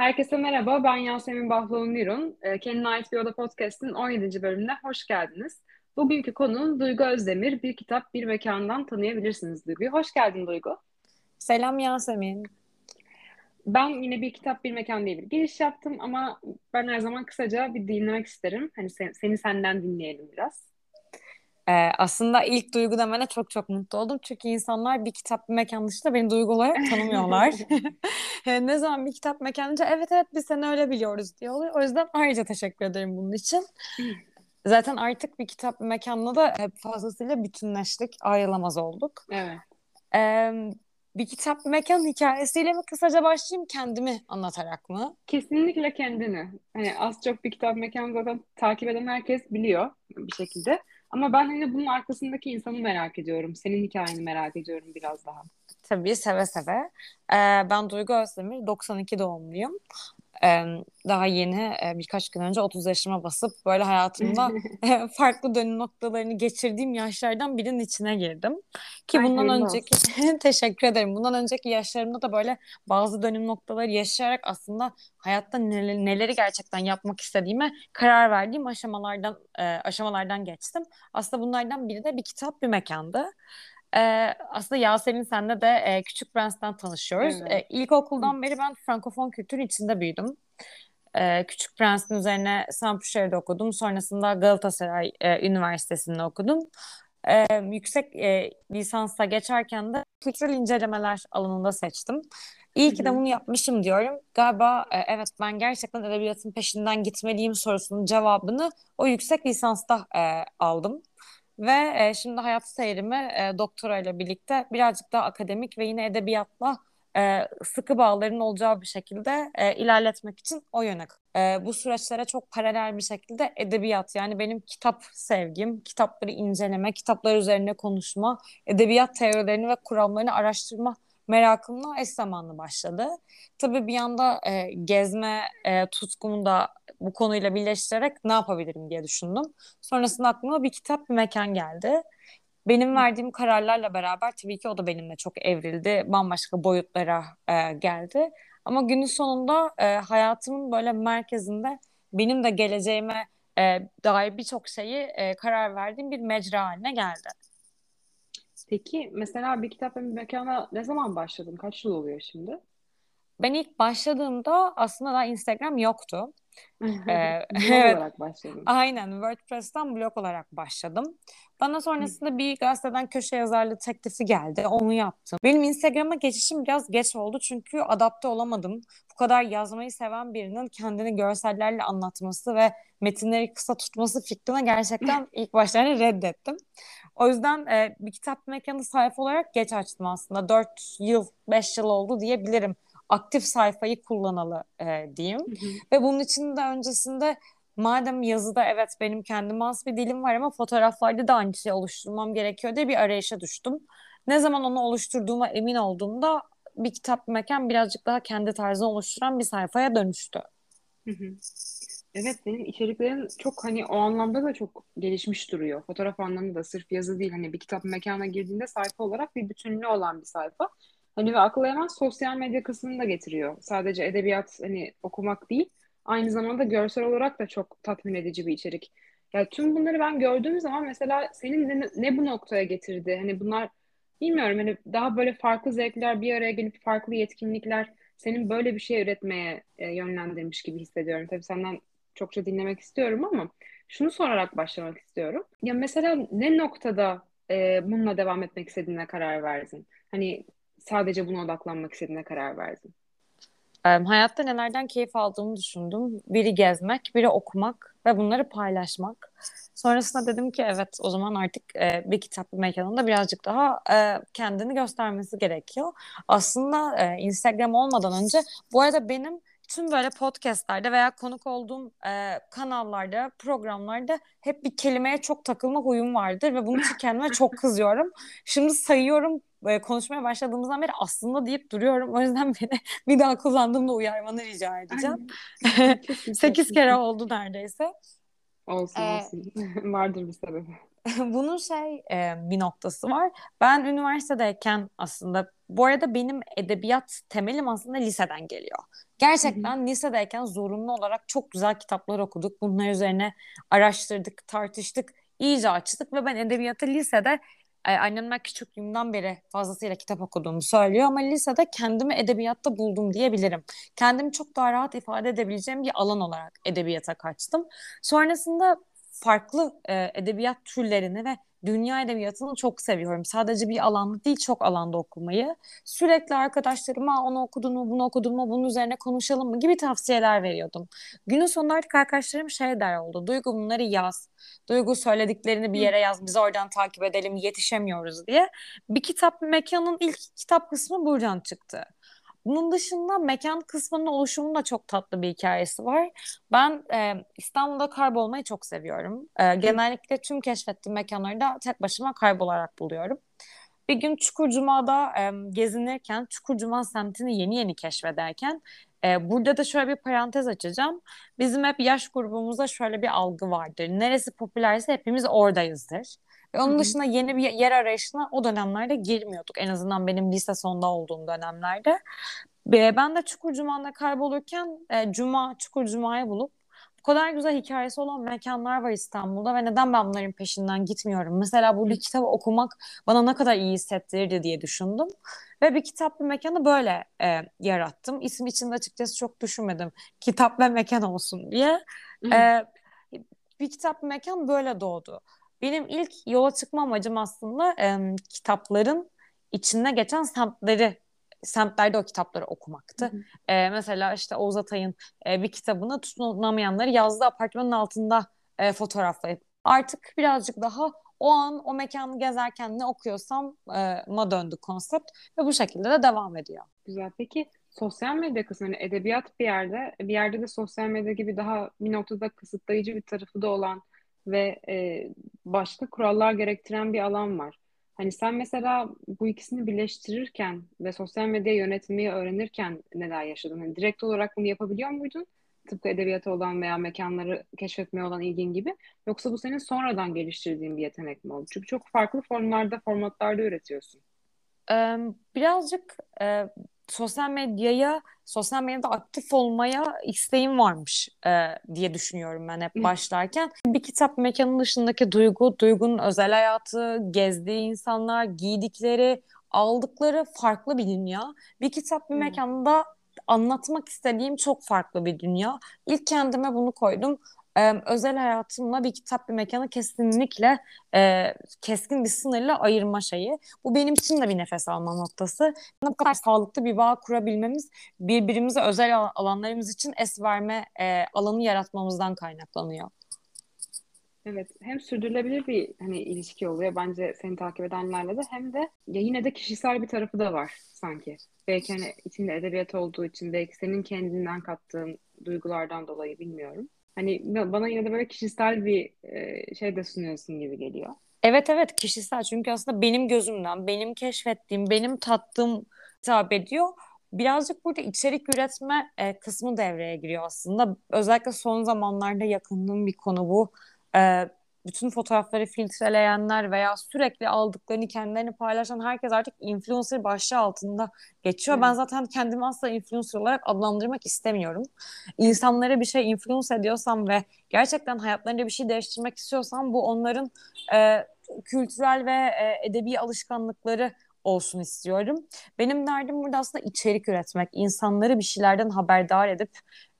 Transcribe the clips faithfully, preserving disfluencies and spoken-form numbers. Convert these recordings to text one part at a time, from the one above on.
Herkese merhaba, ben Yasemin Bahloğlu-Nirun. Kendine Ait Bir Oda Podcast'ın on yedinci bölümüne hoş geldiniz. Bugünkü konuğum Duygu Özdemir. Bir kitap, bir mekandan tanıyabilirsiniz Duygu'yu. Hoş geldin Duygu. Selam Yasemin. Ben yine bir kitap, bir mekan diye bir giriş yaptım ama ben her zaman kısaca bir dinlemek isterim. Hani sen, seni senden dinleyelim biraz. Ee, aslında ilk Duygu demene çok çok mutlu oldum. Çünkü insanlar bir kitap, bir mekan dışında beni Duygu olarak tanımıyorlar. Ne zaman bir kitap mekanınca evet evet biz seni öyle biliyoruz diye oluyor. O yüzden ayrıca teşekkür ederim bunun için. Zaten artık bir kitap mekanla da hep fazlasıyla bütünleştik, ayrılamaz olduk. Evet. Ee, bir kitap mekan hikayesiyle mi kısaca başlayayım, kendimi anlatarak mı? Kesinlikle kendini. Hani az çok bir kitap mekan zaten takip eden herkes biliyor bir şekilde. Ama ben hani bunun arkasındaki insanı merak ediyorum. Senin hikayeni merak ediyorum biraz daha. Tabii, seve seve. Ee, ben Duygu Özdemir, doksan iki doğumluyum. Ee, daha yeni birkaç gün önce otuz yaşıma basıp böyle hayatımda farklı dönüm noktalarını geçirdiğim yaşlardan birinin içine girdim. Ki Ay, bundan önceki teşekkür ederim. Bundan önceki yaşlarımda da böyle bazı dönüm noktaları yaşayarak aslında hayatta neleri, neleri gerçekten yapmak istediğime karar verdiğim aşamalardan aşamalardan geçtim. Aslında bunlardan biri de bir kitap, bir mekandı. Ee, aslında Yasemin senle de e, Küçük Prens'ten tanışıyoruz. Evet. E, İlkokuldan Hı. beri ben Frankofon kültürün içinde büyüdüm. E, Küçük Prens'in üzerine Saint-Pierre'de okudum. Sonrasında Galatasaray e, Üniversitesi'nde okudum. E, yüksek e, lisansa geçerken de kültürel incelemeler alanında seçtim. İyi ki de bunu yapmışım diyorum. Galiba e, evet ben gerçekten edebiyatın peşinden gitmeliyim sorusunun cevabını o yüksek lisansta e, aldım. Ve e, şimdi hayat seyrimi e, doktorayla birlikte birazcık daha akademik ve yine edebiyatla e, sıkı bağların olacağı bir şekilde e, ilerletmek için o yöne. E, bu süreçlere çok paralel bir şekilde edebiyat, yani benim kitap sevgim, kitapları inceleme, kitaplar üzerine konuşma, edebiyat teorilerini ve kuramlarını araştırma merakımla eş zamanlı başladı. Tabii bir yanda e, gezme e, tutkumu da bu konuyla birleştirerek ne yapabilirim diye düşündüm. Sonrasında aklıma bir kitap, bir mekan geldi. Benim verdiğim kararlarla beraber tabii ki o da benimle çok evrildi. Bambaşka boyutlara e, geldi. Ama günün sonunda e, hayatımın böyle merkezinde benim de geleceğime e, dair birçok şeyi e, karar verdiğim bir mecra haline geldi. Peki mesela bir kitap ve bir mekana ne zaman başladın? Kaç yıl oluyor şimdi? Ben ilk başladığımda aslında daha Instagram yoktu. ee, blog olarak başladım. Aynen, WordPress'ten blog olarak başladım. Bana sonrasında bir gazeteden köşe yazarlığı teklifi geldi. Onu yaptım. Benim Instagram'a geçişim biraz geç oldu çünkü adapte olamadım. Bu kadar yazmayı seven birinin kendini görsellerle anlatması ve metinleri kısa tutması fikrine gerçekten ilk başlarda reddettim. O yüzden e, bir kitap mekanı sayfa olarak geç açtım aslında. Dört yıl, beş yıl oldu diyebilirim. Aktif sayfayı kullanalı e, diyeyim. Hı hı. Ve bunun için de öncesinde madem yazıda evet benim kendime has bir dilim var ama fotoğraflarda da aynı şey oluşturmam gerekiyor diye bir arayışa düştüm. Ne zaman onu oluşturduğuma emin olduğumda bir kitap mekan birazcık daha kendi tarzını oluşturan bir sayfaya dönüştü. Hı hı. Evet, benim içeriklerin çok hani o anlamda da çok gelişmiş duruyor. Fotoğraf anlamında da sırf yazı değil, hani bir kitap mekana girdiğinde sayfa olarak bir bütünlüğü olan bir sayfa. Hani ve akıl ermez sosyal medya kısmını da getiriyor. Sadece edebiyat hani okumak değil, aynı zamanda görsel olarak da çok tatmin edici bir içerik. Ya yani tüm bunları ben gördüğüm zaman mesela senin ne, ne bu noktaya getirdi? Hani bunlar bilmiyorum, hani daha böyle farklı zevkler bir araya gelip farklı yetkinlikler senin böyle bir şey üretmeye e, yönlendirmiş gibi hissediyorum. Tabii senden çokça dinlemek istiyorum ama şunu sorarak başlamak istiyorum. Ya mesela ne noktada e, bununla devam etmek istediğine karar verdin? Hani sadece buna odaklanmak istediğine karar verdim. E, hayatta nelerden keyif aldığımı düşündüm. Biri gezmek, biri okumak ve bunları paylaşmak. Sonrasında dedim ki evet o zaman artık e, bir kitap, bir mekanında birazcık daha e, kendini göstermesi gerekiyor. Aslında e, Instagram olmadan önce, bu arada benim tüm böyle podcastlerde veya konuk olduğum e, kanallarda, programlarda hep bir kelimeye çok takılmak huyum vardır ve bunun için kendime çok kızıyorum. Şimdi sayıyorum, konuşmaya başladığımızdan beri aslında deyip duruyorum. O yüzden beni bir daha kullandığımda uyarmanı rica edeceğim. Sekiz kere oldu neredeyse. Olsun ee, olsun. Vardır bir sebebi. Bunun şey e, bir noktası var. Ben üniversitedeyken aslında, bu arada benim edebiyat temelim aslında liseden geliyor. Gerçekten hı hı. lisedeyken zorunlu olarak çok güzel kitaplar okuduk. Bunlar üzerine araştırdık, tartıştık, iyice açtık ve ben edebiyatı lisede, annemler küçüklüğümden beri fazlasıyla kitap okuduğumu söylüyor ama lisede kendimi edebiyatta buldum diyebilirim. Kendimi çok daha rahat ifade edebileceğim bir alan olarak edebiyata kaçtım. Sonrasında farklı e, edebiyat türlerini ve dünya edebiyatını çok seviyorum. Sadece bir alanda değil, çok alanda okumayı. Sürekli arkadaşlarıma onu okudun mu, bunu okudun mu, bunun üzerine konuşalım mı gibi tavsiyeler veriyordum. Günün sonunda artık arkadaşlarım şey der oldu. Duygu, bunları yaz. Duygu, söylediklerini bir yere yaz. Biz oradan takip edelim, yetişemiyoruz diye. Bir kitap mekanın ilk kitap kısmı buradan çıktı. Bunun dışında mekan kısmının oluşumunun da çok tatlı bir hikayesi var. Ben e, İstanbul'da kaybolmayı çok seviyorum. E, genellikle tüm keşfettiğim mekanları da tek başıma kaybolarak buluyorum. Bir gün Çukurcuma'da e, gezinirken, Çukurcuma semtini yeni yeni keşfederken, e, burada da şöyle bir parantez açacağım. Bizim hep yaş grubumuzda şöyle bir algı vardır. Neresi popülerse hepimiz oradayızdır. Ve onun dışında yeni bir yer arayışına o dönemlerde girmiyorduk. En azından benim lise sonunda olduğum dönemlerde. Ben de Çukurcuma'da kaybolurken Cuma, Çukurcuma'yı bulup bu kadar güzel hikayesi olan mekanlar var İstanbul'da ve neden ben bunların peşinden gitmiyorum? Mesela bu bir kitabı okumak bana ne kadar iyi hissettirirdi diye düşündüm. Ve bir kitap, bir mekanı böyle e, yarattım. İsim için de açıkçası çok düşünmedim. Kitap ve mekan olsun diye. E, bir kitap, bir mekan böyle doğdu. Benim ilk yola çıkma amacım aslında e, kitapların içinde geçen semtleri, semtlerde o kitapları okumaktı. Hı hı. E, mesela işte Oğuz Atay'ın e, bir kitabını tutunamayanları yazdığı apartmanın altında e, fotoğraflayıp artık birazcık daha o an o mekanı gezerken ne okuyorsam e, ma döndü konsept ve bu şekilde de devam ediyor. Güzel. Peki sosyal medya kısmı, yani edebiyat bir yerde, bir yerde de sosyal medya gibi daha bir noktada kısıtlayıcı bir tarafı da olan ve e, başka kurallar gerektiren bir alan var. Hani sen mesela bu ikisini birleştirirken ve sosyal medya yönetmeyi öğrenirken neler yaşadın? Hani direkt olarak bunu yapabiliyor muydun? Tıpkı edebiyata olan veya mekanları keşfetmeye olan ilgin gibi. Yoksa bu senin sonradan geliştirdiğin bir yetenek mi oldu? Çünkü çok farklı formlarda, formatlarda üretiyorsun. Ee, birazcık... E... sosyal medyaya, sosyal medyada aktif olmaya isteğim varmış e, diye düşünüyorum ben hep başlarken. Bir kitap mekanın dışındaki Duygu, Duygu'nun özel hayatı, gezdiği insanlar, giydikleri, aldıkları farklı bir dünya. Bir kitap bir mekanda anlatmak istediğim çok farklı bir dünya. İlk kendime bunu koydum. Ee, özel hayatımla bir kitap bir mekanı kesinlikle e, keskin bir sınırla ayırma şeyi. Bu benim için de bir nefes alma noktası. Bu kadar sağlıklı bir bağ kurabilmemiz birbirimize özel alanlarımız için es verme e, alanı yaratmamızdan kaynaklanıyor. Evet, hem sürdürülebilir bir hani ilişki oluyor bence seni takip edenlerle de, hem de ya yine de kişisel bir tarafı da var sanki. Belki hani içinde edebiyat olduğu için, belki senin kendinden kattığın duygulardan dolayı, bilmiyorum. Hani bana yine de böyle kişisel bir şey de sunuyorsun gibi geliyor. Evet evet, kişisel, çünkü aslında benim gözümden, benim keşfettiğim, benim tattığım hitap ediyor. Birazcık burada içerik üretme kısmı devreye giriyor aslında. Özellikle son zamanlarda yakındığım bir konu bu. Bütün fotoğrafları filtreleyenler veya sürekli aldıklarını kendilerini paylaşan herkes artık influencer başlığı altında geçiyor. Evet. Ben zaten kendimi asla influencer olarak adlandırmak istemiyorum. İnsanlara bir şey influence ediyorsam ve gerçekten hayatlarında bir şey değiştirmek istiyorsam bu onların e, kültürel ve e, edebi alışkanlıkları olsun istiyorum. Benim derdim burada aslında içerik üretmek. İnsanları bir şeylerden haberdar edip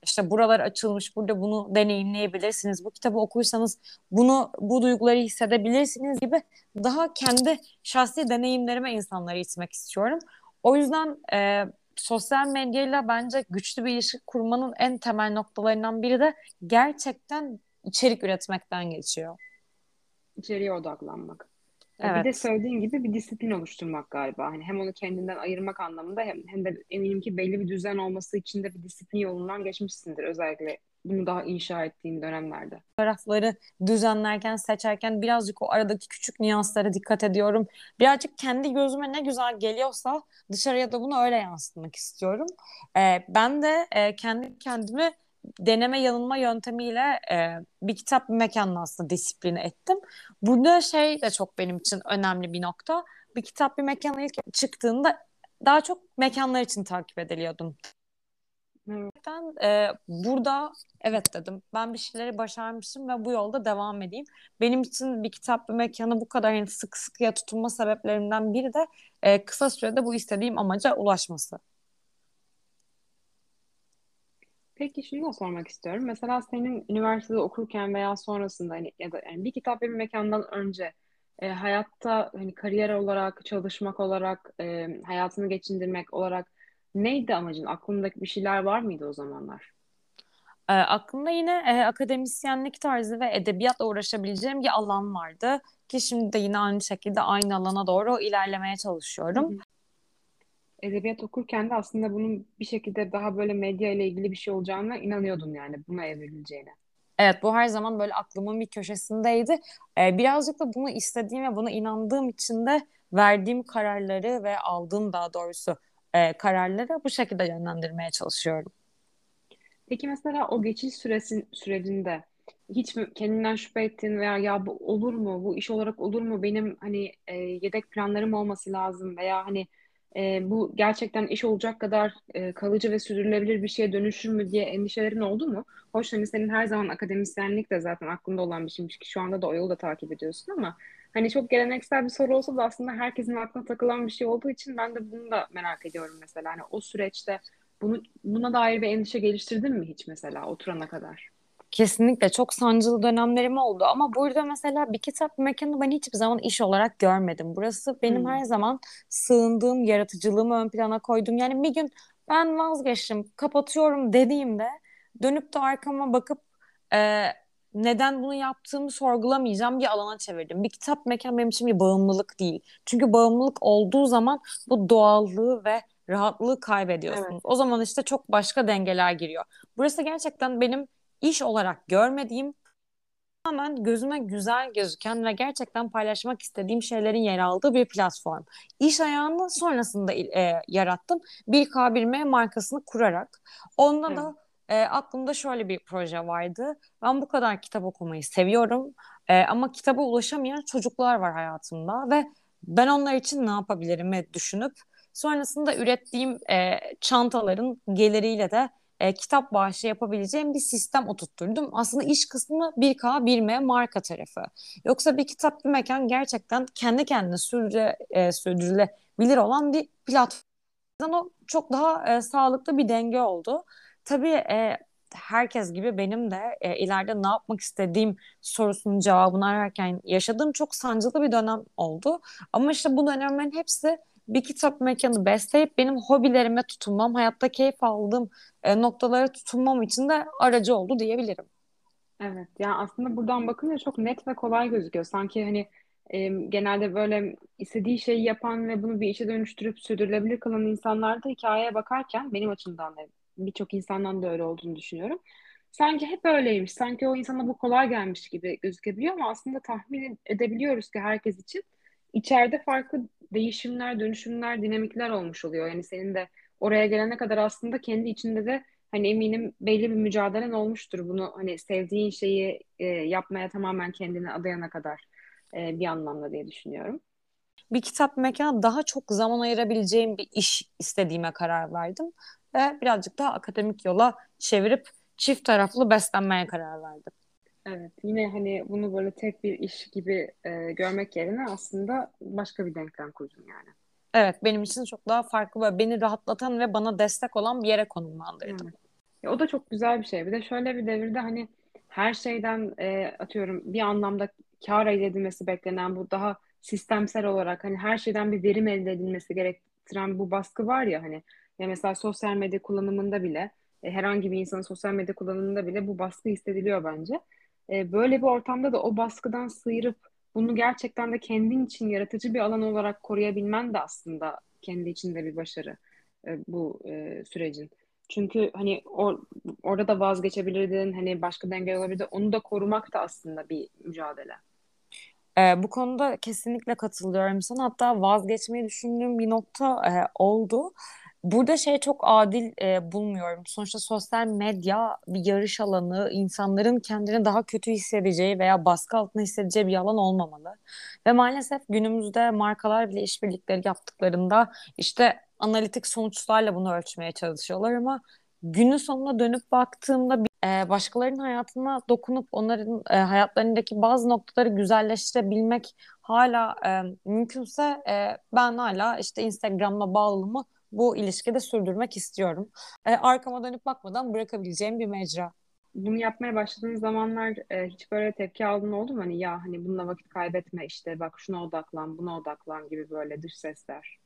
işte buralar açılmış, burada bunu deneyimleyebilirsiniz. Bu kitabı okuysanız bunu, bu duyguları hissedebilirsiniz gibi daha kendi şahsi deneyimlerime insanları itmek istiyorum. O yüzden e, sosyal medyayla bence güçlü bir ilişki kurmanın en temel noktalarından biri de gerçekten içerik üretmekten geçiyor. İçeriye odaklanmak. Evet. Bir de söylediğin gibi bir disiplin oluşturmak galiba. Hani hem onu kendinden ayırmak anlamında hem, hem de eminim ki belli bir düzen olması için de bir disiplin yolundan geçmişsindir. Özellikle bunu daha inşa ettiğin dönemlerde. Tarafları düzenlerken, seçerken birazcık o aradaki küçük nüanslara dikkat ediyorum. Birazcık kendi gözüme ne güzel geliyorsa dışarıya da bunu öyle yansıtmak istiyorum. Ee, ben de e, kendi kendimi deneme yanılma yöntemiyle e, bir kitap bir mekanla aslında disipline ettim. Burada şey de çok benim için önemli bir nokta. Bir kitap bir mekanla ilk çıktığında daha çok mekanlar için takip ediliyordum. Evet. E, burada evet dedim. Ben bir şeyleri başarmışım ve bu yolda devam edeyim. Benim için bir kitap ve mekanı bu kadar yani sık sıkıya tutunma sebeplerimden biri de e, kısa sürede bu istediğim amaca ulaşması. Peki şunu da sormak istiyorum. Mesela senin üniversitede okurken veya sonrasında hani ya da yani bir kitap ve bir mekandan önce e, hayatta hani kariyer olarak, çalışmak olarak, e, hayatını geçindirmek olarak neydi amacın? Aklındaki bir şeyler var mıydı o zamanlar? E, aklımda yine e, akademisyenlik tarzı ve edebiyatla uğraşabileceğim bir alan vardı. Ki şimdi de yine aynı şekilde aynı alana doğru ilerlemeye çalışıyorum. Hı hı. Edebiyat okurken de aslında bunun bir şekilde daha böyle medya ile ilgili bir şey olacağına inanıyordun yani buna evrileceğine. Evet, bu her zaman böyle aklımın bir köşesindeydi. Ee, birazcık da bunu istediğim ve buna inandığım için de verdiğim kararları ve aldığım daha doğrusu e, kararları bu şekilde yönlendirmeye çalışıyorum. Peki mesela o geçiş süresin, sürecinde hiç kendinden şüphe ettiğin veya ya bu olur mu, bu iş olarak olur mu, benim hani e, yedek planlarım olması lazım veya hani E, bu gerçekten iş olacak kadar e, kalıcı ve sürdürülebilir bir şeye dönüşür mü diye endişelerin oldu mu? Hoş hani senin her zaman akademisyenlik de zaten aklında olan bir şeymiş ki şu anda da o yolu da takip ediyorsun ama hani çok geleneksel bir soru olsa da aslında herkesin aklına takılan bir şey olduğu için ben de bunu da merak ediyorum mesela. Hani o süreçte bunu, buna dair bir endişe geliştirdin mi hiç mesela oturana kadar? Kesinlikle çok sancılı dönemlerim oldu ama burada mesela bir kitap bir mekanı ben hiçbir zaman iş olarak görmedim. Burası benim hmm. her zaman sığındığım, yaratıcılığımı ön plana koydum. Yani bir gün ben vazgeçtim, kapatıyorum dediğimde dönüp de arkama bakıp e, neden bunu yaptığımı sorgulamayacağım bir alana çevirdim. Bir kitap mekan benim için bir bağımlılık değil. Çünkü bağımlılık olduğu zaman bu doğallığı ve rahatlığı kaybediyorsunuz. Evet. O zaman işte çok başka dengeler giriyor. Burası gerçekten benim İş olarak görmediğim, tamamen gözüme güzel gözüken ve gerçekten paylaşmak istediğim şeylerin yer aldığı bir platform. İş ayağını sonrasında e, yarattım. bir K bir M markasını kurarak. Onda Hı. da e, aklımda şöyle bir proje vardı. Ben bu kadar kitap okumayı seviyorum e, ama kitaba ulaşamayan çocuklar var hayatımda ve ben onlar için ne yapabilirimi düşünüp sonrasında ürettiğim e, çantaların geliriyle de E, kitap bağışı yapabileceğim bir sistem oturtturdum. Aslında iş kısmı bir K bir M marka tarafı. Yoksa bir kitap bir mekan gerçekten kendi kendine sürdüre, e, sürdürülebilir olan bir platform. O çok daha e, sağlıklı bir denge oldu. Tabii e, herkes gibi benim de e, ileride ne yapmak istediğim sorusunun cevabını ararken yaşadığım çok sancılı bir dönem oldu. Ama işte bu dönemlerin hepsi bir kitap mekanı besleyip benim hobilerime tutunmam, hayatta keyif aldığım e, noktalara tutunmam için de aracı oldu diyebilirim. Evet, yani aslında buradan bakınca çok net ve kolay gözüküyor. Sanki hani e, genelde böyle istediği şeyi yapan ve bunu bir işe dönüştürüp sürdürülebilir kılan insanlar da hikayeye bakarken benim açımdan da birçok insandan da öyle olduğunu düşünüyorum. Sanki hep öyleymiş, sanki o insana bu kolay gelmiş gibi gözükebiliyor ama aslında tahmin edebiliyoruz ki herkes için İçeride farklı değişimler, dönüşümler, dinamikler olmuş oluyor. Yani senin de oraya gelene kadar aslında kendi içinde de hani eminim belli bir mücadelen olmuştur. Bunu hani sevdiğin şeyi e, yapmaya tamamen kendini adayana kadar e, bir anlamda diye düşünüyorum. Bir kitap mekana daha çok zaman ayırabileceğim bir iş istediğime karar verdim. Ve birazcık daha akademik yola çevirip çift taraflı beslenmeye karar verdim. Evet, yine hani bunu böyle tek bir iş gibi e, görmek yerine aslında başka bir denklem kurdum yani. Evet, benim için çok daha farklı ve beni rahatlatan ve bana destek olan bir yere konumlandırdım. Evet. Ya, o da çok güzel bir şey. Bir de şöyle bir devirde hani her şeyden e, atıyorum bir anlamda kar elde edilmesi beklenen bu daha sistemsel olarak hani her şeyden bir verim elde edilmesi gerektiren bu baskı var ya hani ya mesela sosyal medya kullanımında bile e, herhangi bir insanın sosyal medya kullanımında bile bu baskı hissediliyor bence. Böyle bir ortamda da o baskıdan sıyrıp bunu gerçekten de kendin için yaratıcı bir alan olarak koruyabilmen de aslında kendi içinde bir başarı bu sürecin. Çünkü hani or- orada da vazgeçebilirdin, hani başka denge olabilirdi. Onu da korumak da aslında bir mücadele. Ee, bu konuda kesinlikle katılıyorum sana. Hatta vazgeçmeyi düşündüğüm bir nokta e, oldu. Burada şey çok adil e, bulmuyorum. Sonuçta sosyal medya bir yarış alanı, insanların kendini daha kötü hissedeceği veya baskı altında hissedeceği bir alan olmamalı. Ve maalesef günümüzde markalar bile işbirlikleri yaptıklarında işte analitik sonuçlarla bunu ölçmeye çalışıyorlar ama günün sonuna dönüp baktığımda e, başkalarının hayatına dokunup onların e, hayatlarındaki bazı noktaları güzelleştirebilmek hala e, mümkünse e, ben hala işte Instagram'la bağlılığımı bu ilişkide sürdürmek istiyorum. E, arkama dönüp bakmadan bırakabileceğim bir mecra. Bunu yapmaya başladığın zamanlar e, hiç böyle tepki aldın oldu mu? Hani ya hani bununla vakit kaybetme işte bak şuna odaklan, buna odaklan gibi böyle dış sesler.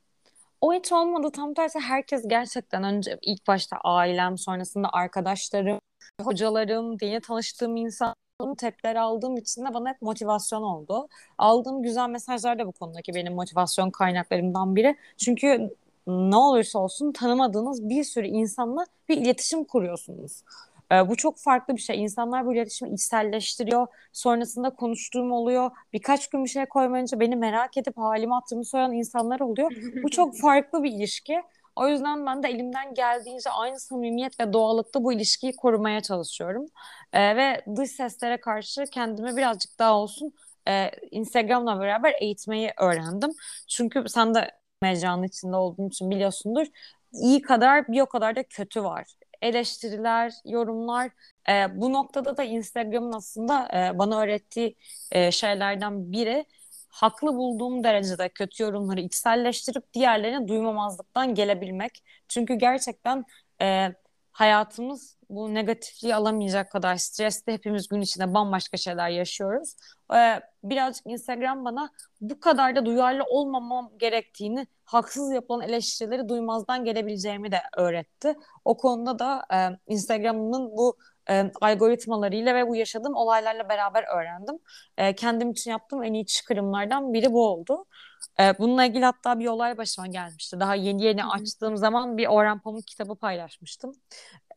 O hiç olmadı. Tam tersi herkes gerçekten önce ilk başta ailem, sonrasında arkadaşlarım, hocalarım, yeni tanıştığım insanların tepkileri aldığım için de bana hep motivasyon oldu. Aldığım güzel mesajlar da bu konudaki benim motivasyon kaynaklarımdan biri. Çünkü ne olursa olsun tanımadığınız bir sürü insanla bir iletişim kuruyorsunuz. Ee, bu çok farklı bir şey. İnsanlar bu iletişimi içselleştiriyor. Sonrasında konuştuğum oluyor. Birkaç gün bir şey koymayınca beni merak edip halimi attığımı soran insanlar oluyor. Bu çok farklı bir ilişki. O yüzden ben de elimden geldiğince aynı samimiyet ve doğallıkta bu ilişkiyi korumaya çalışıyorum. Ee, ve dış seslere karşı kendimi birazcık daha olsun e, Instagram'la beraber eğitmeyi öğrendim. Çünkü sen de mecranın içinde olduğun için biliyorsundur. İyi kadar bir o kadar da kötü var. Eleştiriler, yorumlar. E, bu noktada da Instagram'ın aslında e, bana öğrettiği e, şeylerden biri haklı bulduğum derecede kötü yorumları içselleştirip diğerlerini duymamazlıktan gelebilmek. Çünkü gerçekten e, hayatımız bu negatifliği alamayacak kadar stresli. Hepimiz gün içinde bambaşka şeyler yaşıyoruz. E, birazcık Instagram bana bu kadar da duyarlı olmamam gerektiğini, haksız yapılan eleştirileri duymazdan gelebileceğimi de öğretti. O konuda da e, Instagram'ın bu e, algoritmalarıyla ve bu yaşadığım olaylarla beraber öğrendim. E, kendim için yaptığım en iyi çıkarımlardan biri bu oldu. E, bununla ilgili hatta bir olay başıma gelmişti. Daha yeni yeni Hı-hı. açtığım zaman bir Orhan Pamuk kitabı paylaşmıştım.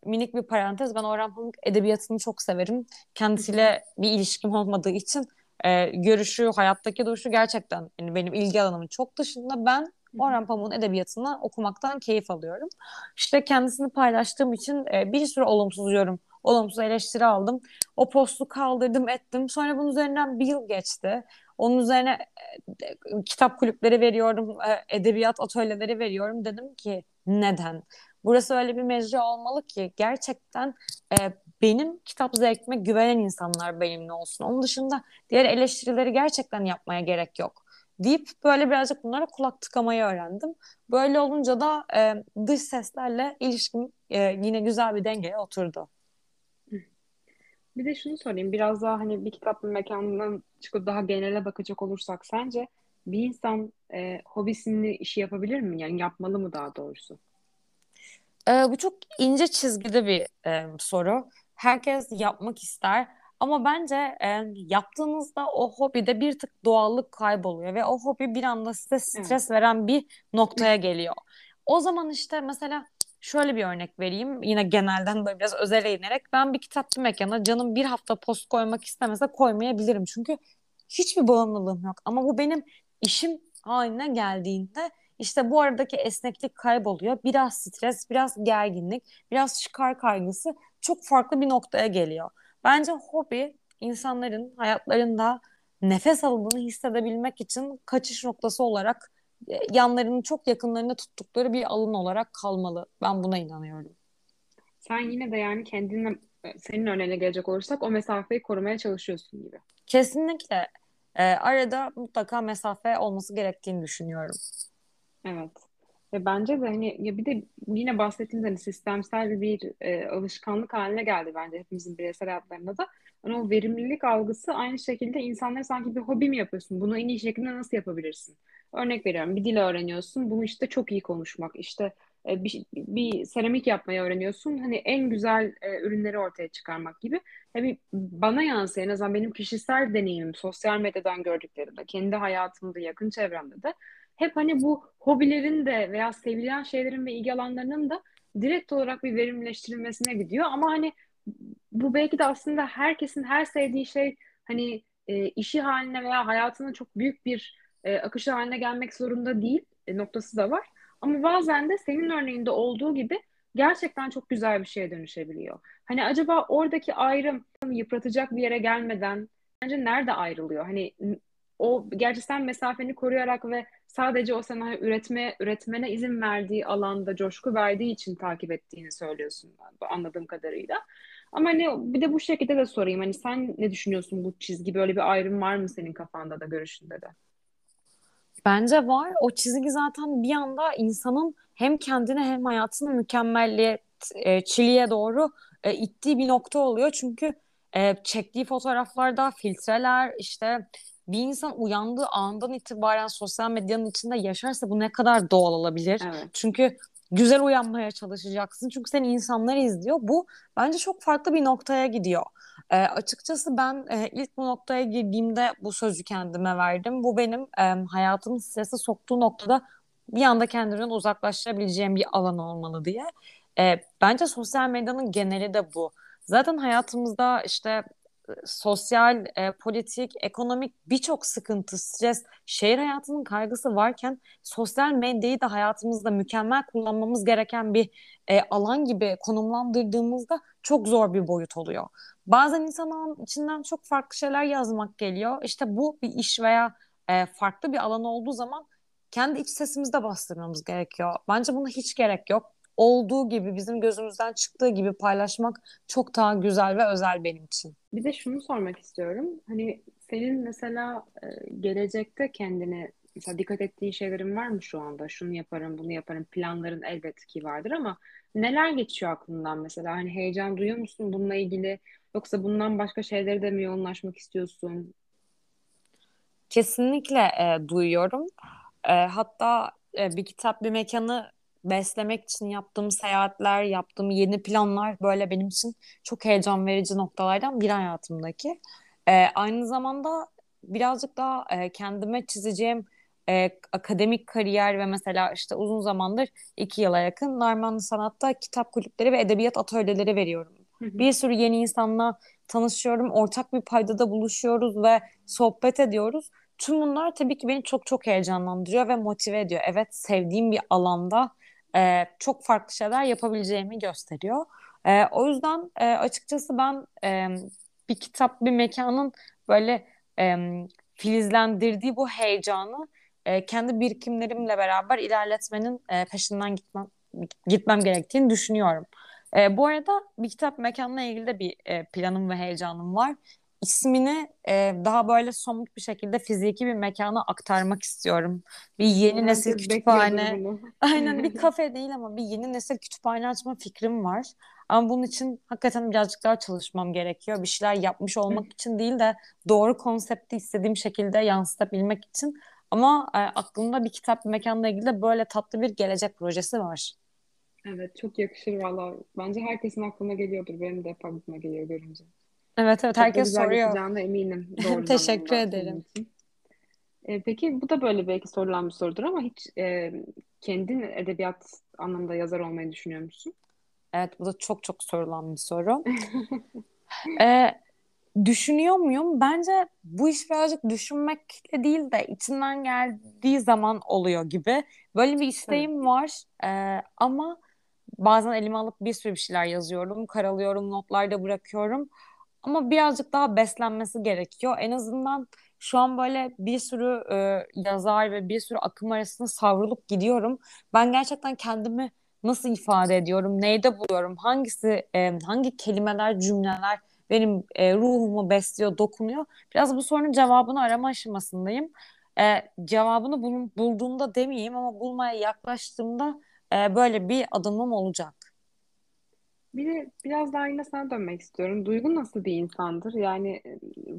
Minik bir parantez, ben Orhan Pamuk edebiyatını çok severim. Kendisiyle bir ilişkim olmadığı için e, görüşü, hayattaki duruşu gerçekten yani benim ilgi alanımın çok dışında. Ben Orhan Pamuk'un edebiyatını okumaktan keyif alıyorum. İşte kendisini paylaştığım için bir sürü olumsuz yorum, olumsuz eleştiri aldım. O postu kaldırdım, ettim. Sonra bunun üzerinden bir yıl geçti. Onun üzerine kitap kulüpleri veriyorum, edebiyat atölyeleri veriyorum. Dedim ki neden? Burası öyle bir mecra olmalı ki gerçekten e, benim kitap zevkime güvenen insanlar benimle olsun. Onun dışında diğer eleştirileri gerçekten yapmaya gerek yok deyip böyle birazcık bunlara kulak tıkamayı öğrendim. Böyle olunca da e, dış seslerle ilişkim e, yine güzel bir dengeye oturdu. Bir de şunu sorayım. Biraz daha hani bir kitap bir mekanından çıkıp daha genele bakacak olursak sence bir insan e, hobisini işi yapabilir mi? Yani yapmalı mı daha doğrusu? E, bu çok ince çizgide bir e, soru. Herkes yapmak ister. Ama bence e, yaptığınızda o hobide bir tık doğallık kayboluyor ve o hobi bir anda size stres evet. veren bir noktaya geliyor. O zaman işte mesela şöyle bir örnek vereyim. Yine genelden böyle biraz özele inerek ben bir kitapçı mekana canım bir hafta post koymak istemese koymayabilirim. Çünkü hiçbir bağımlılığım yok. Ama bu benim işim haline geldiğinde işte bu aradaki esneklik kayboluyor. Biraz stres, biraz gerginlik, biraz çıkar kaygısı çok farklı bir noktaya geliyor. Bence hobi insanların hayatlarında nefes alındığını hissedebilmek için kaçış noktası olarak yanlarının çok yakınlarında tuttukları bir alan olarak kalmalı. Ben buna inanıyorum. Sen yine de yani kendine, senin örneğine gelecek olursak o mesafeyi korumaya çalışıyorsun gibi. Kesinlikle. E, arada mutlaka mesafe olması gerektiğini düşünüyorum. Evet. Ve bence de hani ya bir de yine bahsettiğimiz hani sistemsel bir e, alışkanlık haline geldi bence hepimizin bireysel hayatlarında da. Yani o verimlilik algısı aynı şekilde insanlara sanki bir hobi mi yapıyorsun? Bunu en iyi şekilde nasıl yapabilirsin? Örnek veriyorum, bir dil öğreniyorsun. Bunu işte çok iyi konuşmak. İşte e, bir, bir seramik yapmayı öğreniyorsun. Hani en güzel e, ürünleri ortaya çıkarmak gibi. Tabii bana yansıyan en azından benim kişisel deneyimim, sosyal medyadan gördüklerimde, kendi hayatımda, yakın çevremde de hep hani bu hobilerin de veya sevilen şeylerin ve ilgi alanlarının da direkt olarak bir verimleştirilmesine gidiyor. Ama hani bu belki de aslında herkesin her sevdiği şey hani e, işi haline veya hayatının çok büyük bir e, akışı haline gelmek zorunda değil e, noktası da var. Ama bazen de senin örneğinde olduğu gibi gerçekten çok güzel bir şeye dönüşebiliyor. Hani acaba oradaki ayrım yıpratacak bir yere gelmeden bence nerede ayrılıyor? Hani o gerçi sen mesafeni koruyarak ve sadece o senaryo üretme, üretmene izin verdiği alanda coşku verdiği için takip ettiğini söylüyorsun anladığım kadarıyla. Ama hani bir de bu şekilde de sorayım, hani sen ne düşünüyorsun, bu çizgi, böyle bir ayrım var mı senin kafanda da görüşünde de? Bence var. O çizgi zaten bir anda insanın hem kendini hem hayatını mükemmelliyetçiliğe doğru ittiği bir nokta oluyor. Çünkü çektiği fotoğraflarda filtreler, işte bir insan uyandığı andan itibaren sosyal medyanın içinde yaşarsa bu ne kadar doğal olabilir? Evet. Çünkü güzel uyanmaya çalışacaksın. Çünkü seni insanlar izliyor. Bu bence çok farklı bir noktaya gidiyor. E, açıkçası ben e, ilk bu noktaya girdiğimde bu sözü kendime verdim. Bu benim e, hayatımı strese soktuğu noktada bir anda kendimden uzaklaştırabileceğim bir alan olmalı diye. E, bence sosyal medyanın geneli de bu. Zaten hayatımızda işte sosyal, e, politik, ekonomik birçok sıkıntı, stres, şehir hayatının kaygısı varken sosyal medyayı da hayatımızda mükemmel kullanmamız gereken bir e, alan gibi konumlandırdığımızda çok zor bir boyut oluyor. Bazen insanın içinden çok farklı şeyler yazmak geliyor. İşte bu bir iş veya e, farklı bir alan olduğu zaman kendi iç sesimizde bastırmamız gerekiyor. Bence buna hiç gerek yok. Olduğu gibi, bizim gözümüzden çıktığı gibi paylaşmak çok daha güzel ve özel benim için. Bir de şunu sormak istiyorum. Hani senin mesela gelecekte kendine mesela dikkat ettiğin şeylerin var mı şu anda? Şunu yaparım, bunu yaparım. Planların elbette ki vardır ama neler geçiyor aklından mesela? Hani heyecan duyuyor musun bununla ilgili? Yoksa bundan başka şeyleri de mi yoğunlaşmak istiyorsun? Kesinlikle e, duyuyorum. E, hatta e, bir kitap, bir mekanı beslemek için yaptığım seyahatler, yaptığım yeni planlar böyle benim için çok heyecan verici noktalardan biri hayatımdaki. Ee, aynı zamanda birazcık daha e, kendime çizeceğim e, akademik kariyer ve mesela işte uzun zamandır iki yıla yakın Narmanlı Sanat'ta kitap kulüpleri ve edebiyat atölyeleri veriyorum. Hı hı. Bir sürü yeni insanla tanışıyorum, ortak bir paydada buluşuyoruz ve sohbet ediyoruz. Tüm bunlar tabii ki beni çok çok heyecanlandırıyor ve motive ediyor. Evet, sevdiğim bir alanda Ee, çok farklı şeyler yapabileceğimi gösteriyor. Ee, o yüzden e, açıkçası ben e, bir kitap, bir mekanın böyle e, filizlendirdiği bu heyecanı e, kendi birikimlerimle beraber ilerletmenin e, peşinden gitmem, gitmem gerektiğini düşünüyorum. E, bu arada bir kitap mekanla ilgili de bir e, planım ve heyecanım var. İsmini e, daha böyle somut bir şekilde fiziki bir mekana aktarmak istiyorum. Bir yeni nesil kütüphane, aynen bir kafe değil ama bir yeni nesil kütüphane açma fikrim var. Ama bunun için hakikaten birazcık daha çalışmam gerekiyor. Bir şeyler yapmış olmak için değil de doğru konsepti istediğim şekilde yansıtabilmek için. Ama e, aklımda bir kitap, bir mekanla ilgili de böyle tatlı bir gelecek projesi var. Evet, çok yakışır valla. Bence herkesin aklına geliyordur. Benim de hep aklıma geliyor görünce. Evet evet, herkes soruyor. Çok eminim. Teşekkür ederim. E, peki bu da böyle belki sorulan bir sorudur ama hiç e, kendin edebiyat anlamında yazar olmayı düşünüyor musun? Evet, bu da çok çok sorulan bir soru. e, düşünüyor muyum? Bence bu iş birazcık düşünmekle değil de içinden geldiği zaman oluyor gibi. Böyle bir isteğim evet. var e, ama bazen elime alıp bir sürü bir şeyler yazıyorum, karalıyorum, notlarda bırakıyorum. Ama birazcık daha beslenmesi gerekiyor. En azından şu an böyle bir sürü e, yazar ve bir sürü akım arasında savrulup gidiyorum. Ben gerçekten kendimi nasıl ifade ediyorum, neyde buluyorum, hangisi, e, hangi kelimeler, cümleler benim e, ruhumu besliyor, dokunuyor. Biraz bu sorunun cevabını arama aşamasındayım. E, cevabını bul- bulduğumda demeyeyim ama bulmaya yaklaştığımda e, böyle bir adımım olacak. Bir de biraz daha yine sana dönmek istiyorum. Duygu nasıl bir insandır? Yani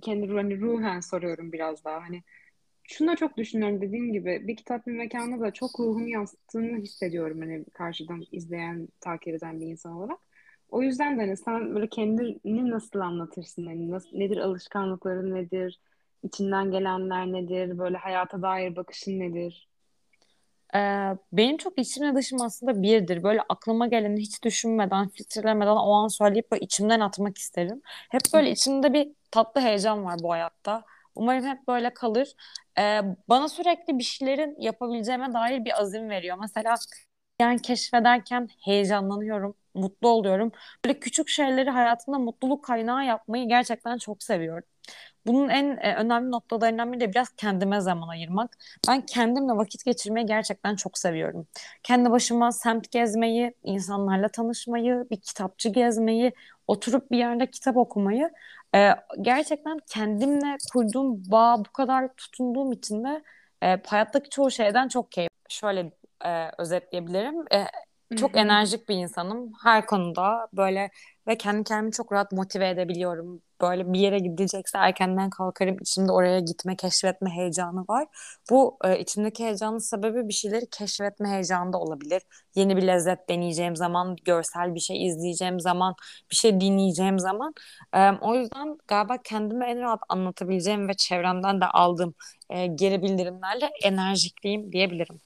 kendi hani ruhen soruyorum biraz daha. Hani şunu da çok düşünüyorum, dediğim gibi bir kitap, bir mekanda da çok ruhumu yansıttığını hissediyorum. Hani karşıdan izleyen, takip eden bir insan olarak. O yüzden de hani sen böyle kendini nasıl anlatırsın? Hani nasıl, nedir alışkanlıkların, nedir? İçinden gelenler nedir? Böyle hayata dair bakışın nedir? Benim çok içimle dışım aslında birdir. Böyle aklıma geleni hiç düşünmeden, filtrelemeden o an söyleyip böyle içimden atmak isterim. Hep böyle içimde bir tatlı heyecan var bu hayatta. Umarım hep böyle kalır. Bana sürekli bir şeylerin yapabileceğime dair bir azim veriyor. Mesela yani keşfederken heyecanlanıyorum, mutlu oluyorum. Böyle küçük şeyleri hayatımda mutluluk kaynağı yapmayı gerçekten çok seviyorum. Bunun en e, önemli noktalarından biri de biraz kendime zaman ayırmak. Ben kendimle vakit geçirmeyi gerçekten çok seviyorum. Kendi başıma semt gezmeyi, insanlarla tanışmayı, bir kitapçı gezmeyi, oturup bir yerde kitap okumayı. E, gerçekten kendimle kurduğum bağ bu kadar tutunduğum için de e, hayattaki çoğu şeyden çok keyif. Şöyle e, özetleyebilirim. E, Çok enerjik bir insanım her konuda böyle ve kendi kendimi çok rahat motive edebiliyorum. Böyle bir yere gidecekse erkenden kalkarım, içimde oraya gitme, keşfetme heyecanı var. Bu e, içimdeki heyecanın sebebi bir şeyleri keşfetme heyecanı da olabilir. Yeni bir lezzet deneyeceğim zaman, görsel bir şey izleyeceğim zaman, bir şey dinleyeceğim zaman. E, o yüzden galiba kendimi en rahat anlatabileceğim ve çevremden de aldığım e, geri bildirimlerle enerjikliyim diyebilirim.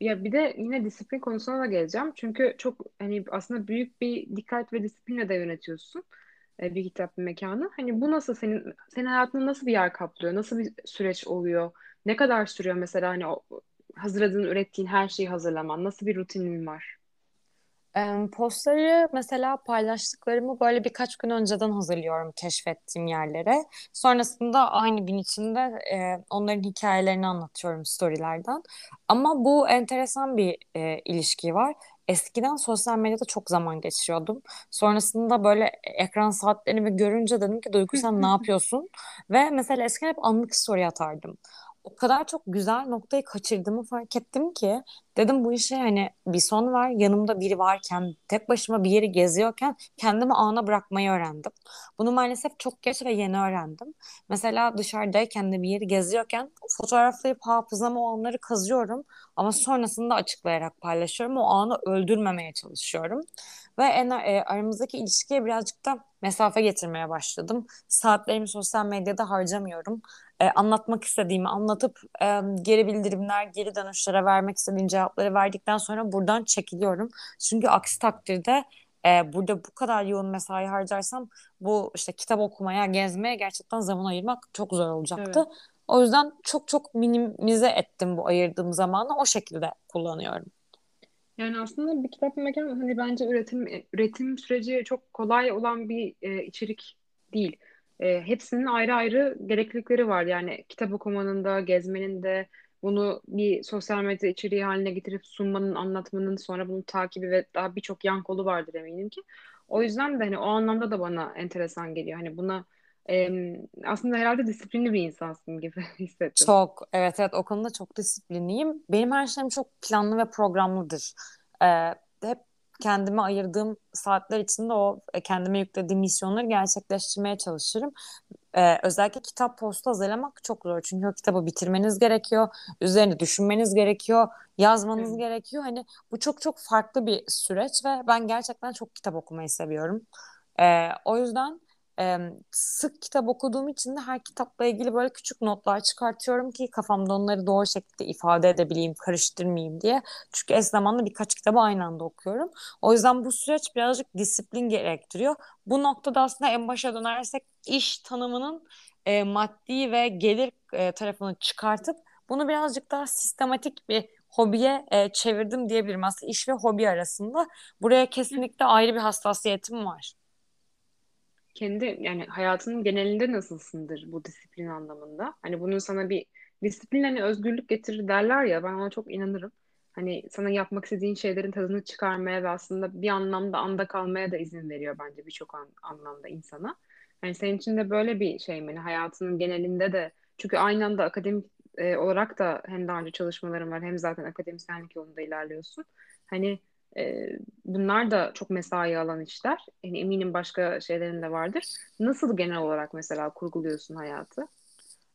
Ya bir de yine disiplin konusuna da geleceğim. Çünkü çok hani aslında büyük bir dikkat ve disiplinle de yönetiyorsun e, bir kitap bir mekanı. Hani bu nasıl senin senin hayatında nasıl bir yer kaplıyor? Nasıl bir süreç oluyor? Ne kadar sürüyor mesela hani o hazırladığın, ürettiğin her şeyi hazırlaman? Nasıl bir rutinin var? Postları mesela paylaştıklarımı böyle birkaç gün önceden hazırlıyorum keşfettiğim yerlere. Sonrasında aynı gün içinde e, onların hikayelerini anlatıyorum storylerden. Ama bu enteresan bir e, ilişki var. Eskiden sosyal medyada çok zaman geçiriyordum. Sonrasında böyle ekran saatlerimi görünce dedim ki Duygu sen ne yapıyorsun? Ve mesela eskiden hep anlık story atardım. O kadar çok güzel noktayı kaçırdığımı fark ettim ki dedim bu işe hani bir son var, yanımda biri varken, tek başıma bir yeri geziyorken kendimi ana bırakmayı öğrendim. Bunu maalesef çok geç ve yeni öğrendim. Mesela dışarıdayken de bir yeri geziyorken fotoğraflayıp hafızama o anları kazıyorum ama sonrasında açıklayarak paylaşıyorum. O anı öldürmemeye çalışıyorum ve en, e, aramızdaki ilişkiye birazcık da mesafe getirmeye başladım. Saatlerimi sosyal medyada harcamıyorum. E, anlatmak istediğimi anlatıp e, geri bildirimler, geri dönüşlere vermek istediğim cevapları verdikten sonra buradan çekiliyorum. Çünkü aksi takdirde e, burada bu kadar yoğun mesai harcarsam bu işte kitap okumaya, gezmeye gerçekten zaman ayırmak çok zor olacaktı. Evet. O yüzden çok çok minimize ettim bu ayırdığım zamanı o şekilde kullanıyorum. Yani aslında bir kitap bir mekan hani bence üretim üretim süreci çok kolay olan bir e, içerik değil. E, hepsinin ayrı ayrı gereklilikleri var. Yani kitap okumanın da, gezmenin de, bunu bir sosyal medya içeriği haline getirip sunmanın, anlatmanın, sonra bunun takibi ve daha birçok yan kolu vardır eminim ki. O yüzden de hani o anlamda da bana enteresan geliyor. Hani buna e, aslında herhalde disiplinli bir insansın gibi hissettim. Çok, evet evet o konuda çok disiplinliyim. Benim her şeyim çok planlı ve programlıdır. Ee, hep kendime ayırdığım saatler içinde o kendime yüklediğim misyonları gerçekleştirmeye çalışırım. Ee, özellikle kitap postu hazırlamak çok zor. Çünkü o kitabı bitirmeniz gerekiyor. Üzerine düşünmeniz gerekiyor. Yazmanız evet. gerekiyor. Hani bu çok çok farklı bir süreç ve ben gerçekten çok kitap okumayı seviyorum. Ee, o yüzden e, sık kitap okuduğum için de her kitapla ilgili böyle küçük notlar çıkartıyorum ki kafamda onları doğru şekilde ifade edebileyim, karıştırmayayım diye. Çünkü eş zamanlı birkaç kitabı aynı anda okuyorum. O yüzden bu süreç birazcık disiplin gerektiriyor. Bu noktada aslında en başa dönersek iş tanımının e, maddi ve gelir e, tarafını çıkartıp bunu birazcık daha sistematik bir hobiye e, çevirdim diyebilirim. Aslında iş ve hobi arasında buraya kesinlikle ayrı bir hassasiyetim var. Kendi yani hayatının genelinde nasılsındır bu disiplin anlamında? Hani bunun sana bir disiplin hani özgürlük getirir derler ya, ben ona çok inanırım. Hani sana yapmak istediğin şeylerin tadını çıkarmaya ve aslında bir anlamda anda kalmaya da izin veriyor bence birçok an, anlamda insana. Yani senin için de böyle bir şey mi? Yani hayatının genelinde de çünkü aynı anda akademik e, olarak da hem daha önce çalışmalarım var hem zaten akademisyenlik yolunda ilerliyorsun. Hani bunlar da çok mesai alan işler. Yani eminim başka şeylerin de vardır. Nasıl genel olarak mesela kurguluyorsun hayatı?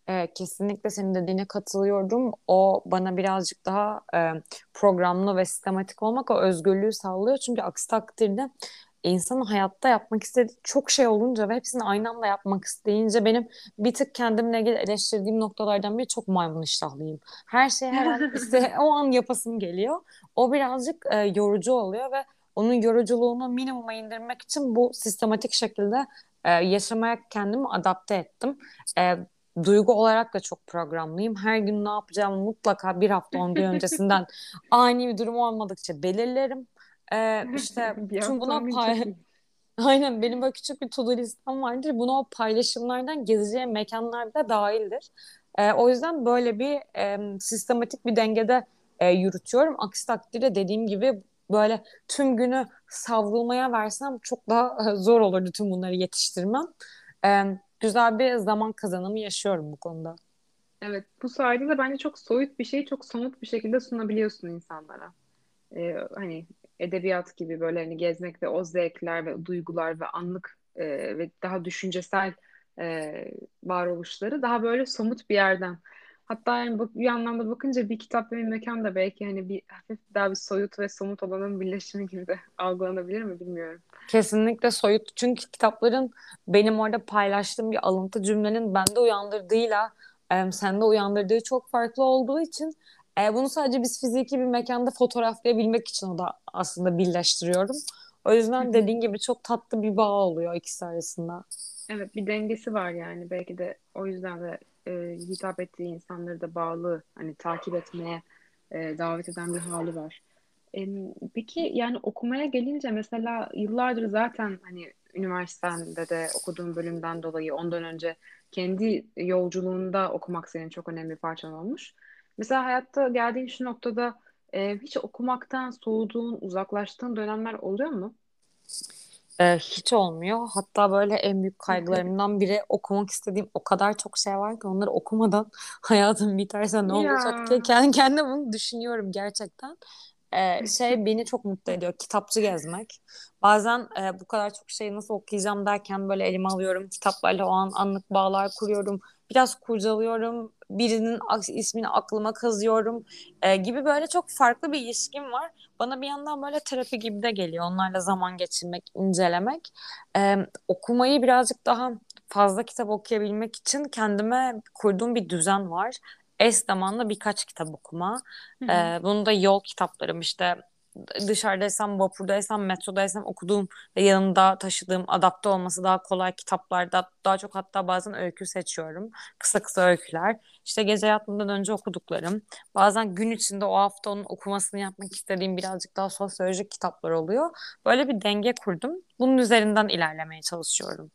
Evet, kesinlikle senin dediğine katılıyorum. O bana birazcık daha e, programlı ve sistematik olmak o özgürlüğü sağlıyor. Çünkü aksi takdirde insanın hayatta yapmak istediği çok şey olunca ve hepsini aynı anda yapmak isteyince benim bir tık kendimle ilgili eleştirdiğim noktalardan biri çok maymun iştahlıyım. Her şey her an işte o an yapasım geliyor. O birazcık e, yorucu oluyor ve onun yoruculuğunu minimuma indirmek için bu sistematik şekilde e, yaşamaya kendimi adapte ettim. E, Duygu olarak da çok programlıyım. Her gün ne yapacağımı mutlaka bir hafta on gün öncesinden ani bir durum olmadıkça belirlerim. Ee, işte tüm buna pay- Aynen, benim böyle küçük bir to-do listem vardır. Bunu o paylaşımlardan gezeceğim mekanlar da dahildir. Ee, o yüzden böyle bir e, sistematik bir dengede e, yürütüyorum. Aksi takdirde dediğim gibi böyle tüm günü savrulmaya versem çok daha e, zor olurdu tüm bunları yetiştirmem. E, güzel bir zaman kazanımı yaşıyorum bu konuda. Evet, bu sayede de bence çok soyut bir şeyi çok somut bir şekilde sunabiliyorsun insanlara. Ee, hani edebiyat gibi böyle hani gezmek ve o zevkler ve duygular ve anlık e, ve daha düşüncesel e, varoluşları daha böyle somut bir yerden. Hatta yani bak, bir anlamda bakınca bir kitap ve bir mekan da belki hani bir hafif daha bir soyut ve somut olanın birleşimi gibi de algılanabilir mi bilmiyorum. Kesinlikle soyut, çünkü kitapların benim orada paylaştığım bir alıntı cümlenin bende uyandırdığıyla e, sende uyandırdığı çok farklı olduğu için e, bunu sadece biz fiziki bir mekanda fotoğraflayabilmek için o da aslında birleştiriyorum. O yüzden dediğin gibi çok tatlı bir bağ oluyor ikisi arasında. Evet, bir dengesi var yani, belki de o yüzden de e, hitap ettiği insanları da bağlı, hani takip etmeye e, davet eden bir hali var. E, peki yani okumaya gelince mesela yıllardır zaten hani üniversitende de okuduğun bölümden dolayı ondan önce kendi yolculuğunda okumak senin çok önemli bir parçan olmuş. Mesela hayatta geldiğin şu noktada e, hiç okumaktan soğuduğun, uzaklaştığın dönemler oluyor mu? Ee, hiç olmuyor. Hatta böyle en büyük kaygılarımdan biri, okumak istediğim o kadar çok şey var ki onları okumadan hayatım biterse ne olacak diye kendi kendime bunu düşünüyorum gerçekten. Ee, şey beni çok mutlu ediyor, kitapçı gezmek. Bazen e, bu kadar çok şeyi nasıl okuyacağım derken böyle elime alıyorum kitaplarla, o an anlık bağlar kuruyorum, biraz kurcalıyorum, birinin ismini aklıma kazıyorum e, gibi böyle çok farklı bir ilişkim var. Bana bir yandan böyle terapi gibi de geliyor onlarla zaman geçirmek, incelemek. E, okumayı birazcık daha fazla kitap okuyabilmek için kendime kurduğum bir düzen var. Eş zamanlı birkaç kitap okuma. Hı hı. E, bunu da yol kitaplarım, işte dışarıdaysam, vapurdaysam, metrodaysam okuduğum ve yanımda taşıdığım, adapte olması daha kolay kitaplarda daha çok, hatta bazen öykü seçiyorum. Kısa kısa öyküler. İşte gece yatmadan önce okuduklarım. Bazen gün içinde o hafta onun okumasını yapmak istediğim birazcık daha sosyolojik kitaplar oluyor. Böyle bir denge kurdum. Bunun üzerinden ilerlemeye çalışıyorum.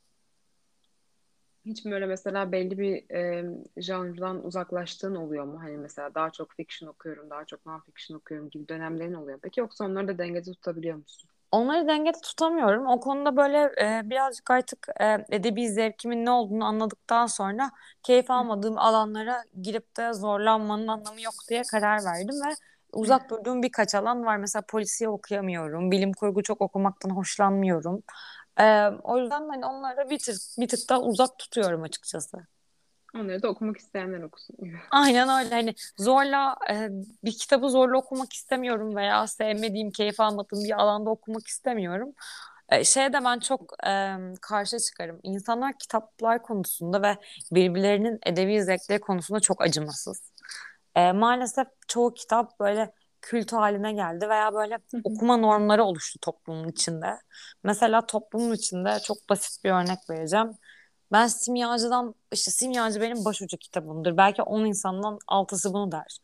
Hiç böyle mesela belli bir e, janrdan uzaklaştığın oluyor mu? Hani mesela daha çok fiction okuyorum, daha çok non-fiction okuyorum gibi dönemlerin oluyor. Peki yoksa onları da dengede tutabiliyor musun? Onları dengede tutamıyorum. O konuda böyle e, birazcık artık e, edebi zevkimin ne olduğunu anladıktan sonra keyif almadığım alanlara girip de zorlanmanın anlamı yok diye karar verdim ve uzak durduğum birkaç alan var. Mesela polisiye okuyamıyorum, bilim kurgu çok okumaktan hoşlanmıyorum. Ee, o yüzden hani onları bir tık, bir tık daha uzak tutuyorum açıkçası. Onları da okumak isteyenler okusun. Aynen öyle. Hani zorla e, bir kitabı zorla okumak istemiyorum veya sevmediğim, keyif almadığım bir alanda okumak istemiyorum. E, şeye de ben çok e, karşı çıkarım. İnsanlar kitaplar konusunda ve birbirlerinin edebi zevkleri konusunda çok acımasız. E, maalesef çoğu kitap böyle kült haline geldi veya böyle okuma normları oluştu toplumun içinde. Mesela toplumun içinde çok basit bir örnek vereceğim. Ben simyacıdan, işte simyacı benim başucu kitabımdır. Belki on insandan altısı bunu der.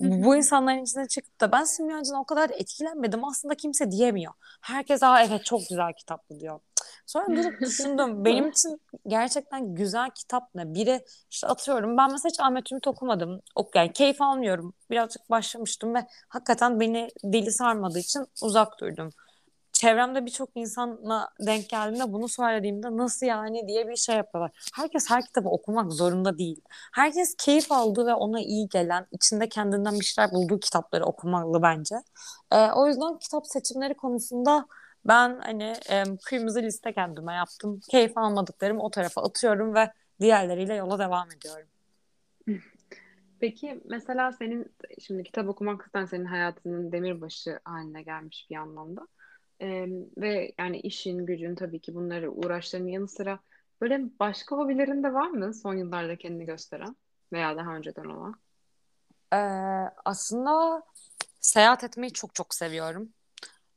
Bu insanların içine çıkıp da ben simyacıdan o kadar etkilenmedim aslında kimse diyemiyor. Herkes aa evet çok güzel kitaptı diyor. Sonra durup düşündüm. Benim için gerçekten güzel kitap ne? Biri işte atıyorum. Ben mesela hiç Ahmet Ümit okumadım. Yani keyif almıyorum. Birazcık başlamıştım ve hakikaten beni deli sarmadığı için uzak durdum. Çevremde birçok insanla denk geldiğimde bunu söylediğimde nasıl yani diye bir şey yapıyorlar. Herkes her kitabı okumak zorunda değil. Herkes keyif aldığı ve ona iyi gelen, içinde kendinden bir şeyler bulduğu kitapları okumalı bence. Ee, o yüzden kitap seçimleri konusunda ben hani e, kırmızı liste kendime yaptım. Keyif almadıklarımı o tarafa atıyorum ve diğerleriyle yola devam ediyorum. Peki mesela senin şimdi kitap okumaktan senin hayatının demirbaşı haline gelmiş bir anlamda. E, ve yani işin, gücün, tabii ki bunları, uğraşların yanı sıra böyle başka hobilerin de var mı son yıllarda kendini gösteren veya daha önceden olan? E, aslında seyahat etmeyi çok çok seviyorum.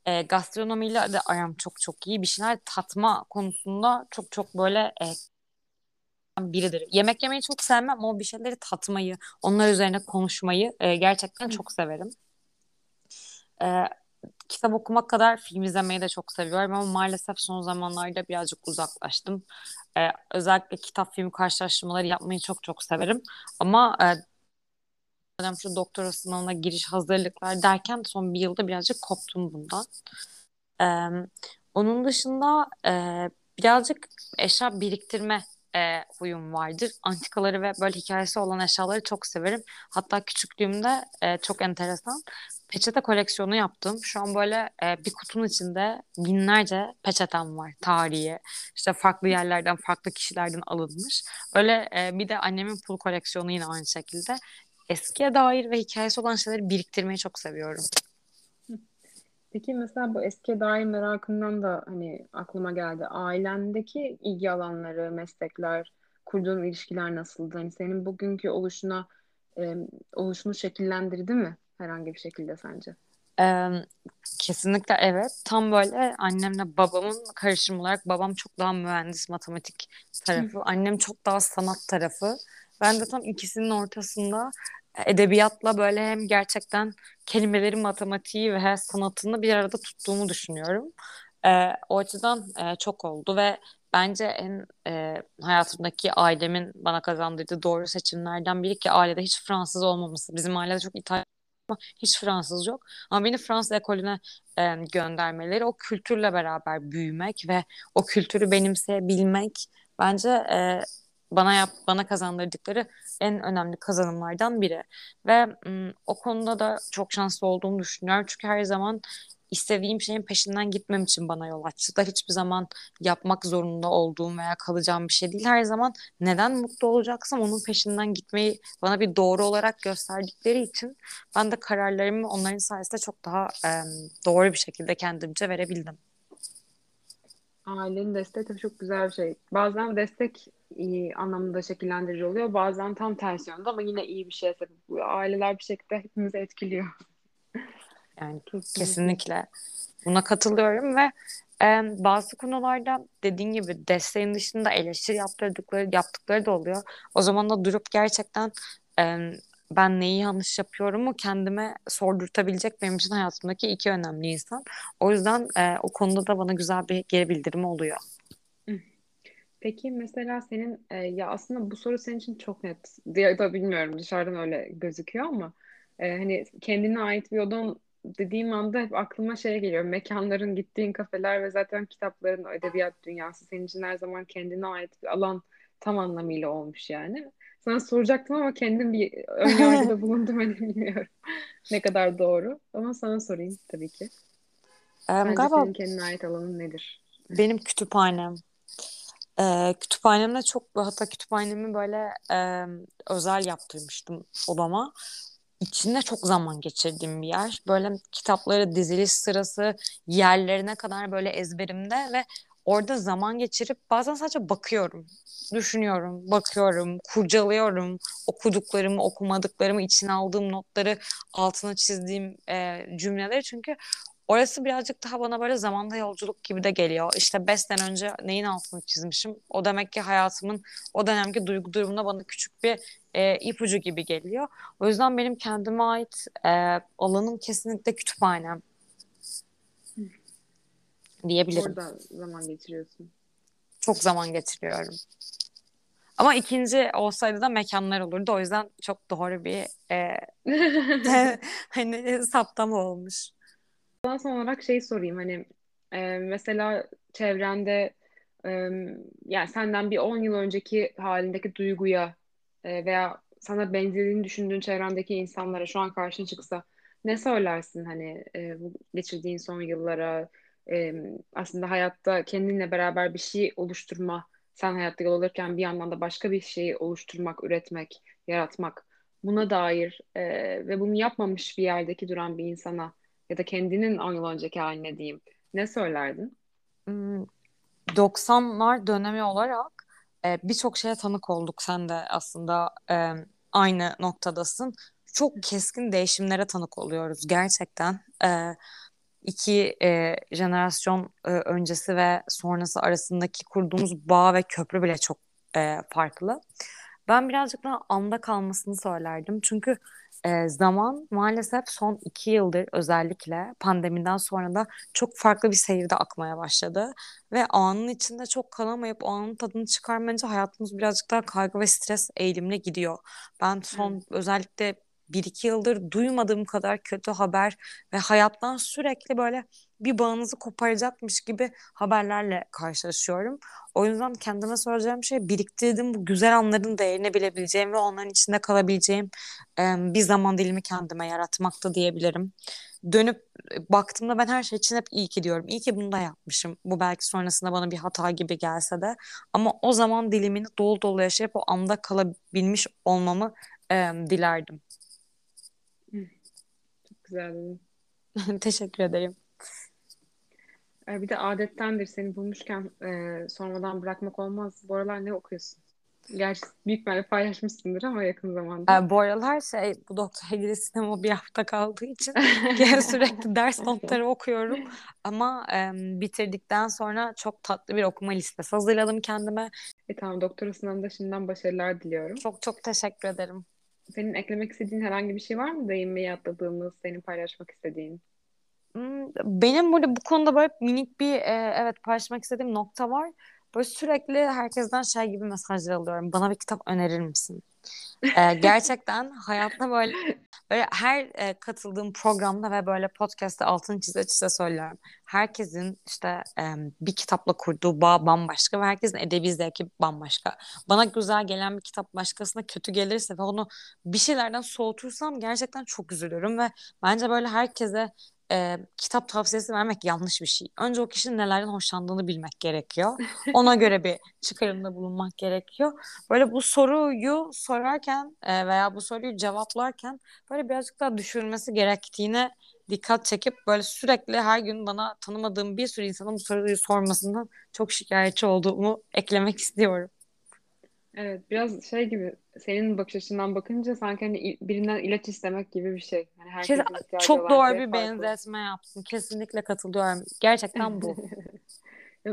E, gastronomiyle de aram çok çok iyi. Bir şeyler tatma konusunda çok çok böyle e, biridir. Yemek yemeyi çok sevmem ama bir şeyleri tatmayı, onlar üzerine konuşmayı e, gerçekten çok severim. E, kitap okumak kadar film izlemeyi de çok seviyorum ama maalesef son zamanlarda birazcık uzaklaştım. Ee, özellikle kitap film karşılaştırmaları yapmayı çok çok severim. Ama e, dönem şu doktora sınavına giriş hazırlıklar derken son bir yılda birazcık koptum bundan. Ee, onun dışında e, birazcık eşya biriktirme e, huyum vardır. Antikaları ve böyle hikayesi olan eşyaları çok severim. Hatta küçüklüğümde e, çok enteresan peçete koleksiyonu yaptım. Şu an böyle e, bir kutunun içinde binlerce peçetem var. Tarihi, işte farklı yerlerden, farklı kişilerden alınmış. Öyle e, bir de annemin pul koleksiyonu yine aynı şekilde. Eskiye dair ve hikayesi olan şeyleri biriktirmeyi çok seviyorum. Peki mesela bu eskiye dair merakından da hani aklıma geldi. Ailendeki ilgi alanları, meslekler, kurduğun ilişkiler nasıldı? Hani senin bugünkü oluşuna, e, oluşunu şekillendirdi mi herhangi bir şekilde sence? Ee, kesinlikle evet. Tam böyle annemle babamın karışımı olarak babam çok daha mühendis matematik tarafı, annem çok daha sanat tarafı. Ben de tam ikisinin ortasında edebiyatla böyle hem gerçekten kelimeleri, matematiği ve sanatını bir arada tuttuğumu düşünüyorum. Ee, o açıdan e, çok oldu ve bence en e, hayatımdaki ailemin bana kazandırdığı doğru seçimlerden biri ki ailede hiç Fransız olmaması. Bizim ailede çok İtalyan ama hiç Fransız yok. Ama beni Fransız ekolüne e, göndermeleri, o kültürle beraber büyümek ve o kültürü benimseyebilmek bence e, bana yap, bana kazandırdıkları en önemli kazanımlardan biri. Ve m, o konuda da çok şanslı olduğumu düşünüyorum. Çünkü her zaman istediğim şeyin peşinden gitmem için bana yol açtı da hiçbir zaman yapmak zorunda olduğum veya kalacağım bir şey değil. Her zaman neden mutlu olacaksam onun peşinden gitmeyi bana bir doğru olarak gösterdikleri için ben de kararlarımı onların sayesinde çok daha e, doğru bir şekilde kendimce verebildim. Ailenin desteği tabii çok güzel bir şey. Bazen destek iyi anlamında şekillendirici oluyor. Bazen tam tersi yönde ama yine iyi bir şeye sebep oluyor. Aileler bir şekilde hepimizi etkiliyor. Yani kesinlikle. kesinlikle buna katılıyorum ve e, bazı konularda dediğin gibi desteğin dışında eleştiri yaptırdıkları, yaptıkları da oluyor. O zaman da durup gerçekten e, ben neyi yanlış yapıyorumu kendime sordurtabilecek benim için hayatımdaki iki önemli insan. O yüzden e, o konuda da bana güzel bir geri bildirim oluyor. Peki mesela senin e, ya aslında bu soru senin için çok net diye da bilmiyorum, dışarıdan öyle gözüküyor ama e, hani kendine ait bir odan dediğim anda hep aklıma şey geliyor. Mekanların, gittiğin kafeler ve zaten kitapların, edebiyat dünyası senin için her zaman kendine ait bir alan tam anlamıyla olmuş yani. Sana soracaktım ama kendim bir önyargıda bulundum, hani bilmiyorum ne kadar doğru ama sana sorayım tabii ki. Sence um, galiba senin kendine ait alanın nedir? Benim kütüphanem. Ee, kütüphanemde çok, hatta kütüphanemi böyle e, özel yaptırmıştım odama. İçinde çok zaman geçirdiğim bir yer. Böyle kitapları, diziliş sırası, yerlerine kadar böyle ezberimde ve orada zaman geçirip bazen sadece bakıyorum. Düşünüyorum, bakıyorum, kurcalıyorum. Okuduklarımı, okumadıklarımı, içine aldığım notları, altına çizdiğim e, cümleleri. Çünkü orası birazcık daha bana böyle zamanda yolculuk gibi de geliyor. İşte beş sene önce neyin altını çizmişim? O demek ki hayatımın o dönemki duygu durumuna bana küçük bir e, ipucu gibi geliyor. O yüzden benim kendime ait e, alanım kesinlikle kütüphanem diyebilirim. Orada zaman geçiriyorsun. Çok zaman geçiriyorum. Ama ikinci olsaydı da mekanlar olurdu. O yüzden çok doğru bir e, hani saptama olmuş. Son olarak şey sorayım, hani e, mesela çevrende e, yani senden bir on yıl önceki halindeki duyguya e, veya sana benzediğini düşündüğün çevrendeki insanlara şu an karşına çıksa ne söylersin, hani e, bu geçirdiğin son yıllara, e, aslında hayatta kendinle beraber bir şey oluşturma, sen hayatta yol alırken bir yandan da başka bir şeyi oluşturmak, üretmek, yaratmak, buna dair e, ve bunu yapmamış bir yerdeki duran bir insana ya da kendinin on yıl önceki haline diyeyim, ne söylerdin? doksanlar dönemi olarak birçok şeye tanık olduk. Sen de aslında aynı noktadasın. Çok keskin değişimlere tanık oluyoruz gerçekten. İki jenerasyon öncesi ve sonrası arasındaki kurduğumuz bağ ve köprü bile çok farklı. Ben birazcık daha anda kalmasını söylerdim. Çünkü e, zaman maalesef son iki yıldır özellikle pandemiden sonra da çok farklı bir seyirde akmaya başladı. Ve anın içinde çok kalamayıp o anın tadını çıkarmayınca hayatımız birazcık daha kaygı ve stres eğilimine gidiyor. Ben son evet. özellikle bir iki yıldır duymadığım kadar kötü haber ve hayattan sürekli böyle bir bağınızı koparacakmış gibi haberlerle karşılaşıyorum. O yüzden kendime soracağım şey, biriktirdiğim bu güzel anların değerini bilebileceğim ve onların içinde kalabileceğim bir zaman dilimi kendime yaratmakta diyebilirim. Dönüp baktığımda ben her şey için hep iyi ki diyorum. İyi ki bunu da yapmışım. Bu belki sonrasında bana bir hata gibi gelse de. Ama o zaman dilimini dolu dolu yaşayıp o anda kalabilmiş olmamı dilerdim. Çok güzel. Teşekkür ederim. Bir de adettendir, seni bulmuşken e, sormadan bırakmak olmaz. Bu aralar ne okuyorsun? Gerçi büyük bir paylaşmışsındır ama yakın zamanda. E, bu aralar şey, bu doktora girişine o bir hafta kaldığı için sürekli ders notları okuyorum. Ama e, bitirdikten sonra çok tatlı bir okuma listesi hazırladım kendime. E, tamam, doktora sınavında şimdiden başarılar diliyorum. Çok çok teşekkür ederim. Senin eklemek istediğin herhangi bir şey var mı? Değinmeyi atladığımız, senin paylaşmak istediğin? Benim burada bu konuda böyle minik bir e, evet paylaşmak istediğim nokta var. Böyle sürekli herkesten şey gibi mesajlar alıyorum. Bana bir kitap önerir misin? E, gerçekten hayatta böyle, böyle her e, katıldığım programda ve böyle podcast'ta altını çize çize söylüyorum. Herkesin işte e, bir kitapla kurduğu bağ bambaşka ve herkesin edebi zevki bambaşka. Bana güzel gelen bir kitap başkasına kötü gelirse ve onu bir şeylerden soğutursam gerçekten çok üzülürüm ve bence böyle herkese E, kitap tavsiyesi vermek yanlış bir şey. Önce o kişinin nelerden hoşlandığını bilmek gerekiyor. Ona göre bir çıkarımda bulunmak gerekiyor. Böyle bu soruyu sorarken e, veya bu soruyu cevaplarken böyle birazcık daha düşürmesi gerektiğine dikkat çekip böyle sürekli her gün bana tanımadığım bir sürü insanın bu soruyu sormasından çok şikayetçi olduğumu eklemek istiyorum. Evet, biraz şey gibi, senin bakış açından bakınca sanki hani birinden ilaç istemek gibi bir şey. Yani Kes- çok doğru bir farklı benzetme yaptın. Kesinlikle katılıyorum. Gerçekten bu.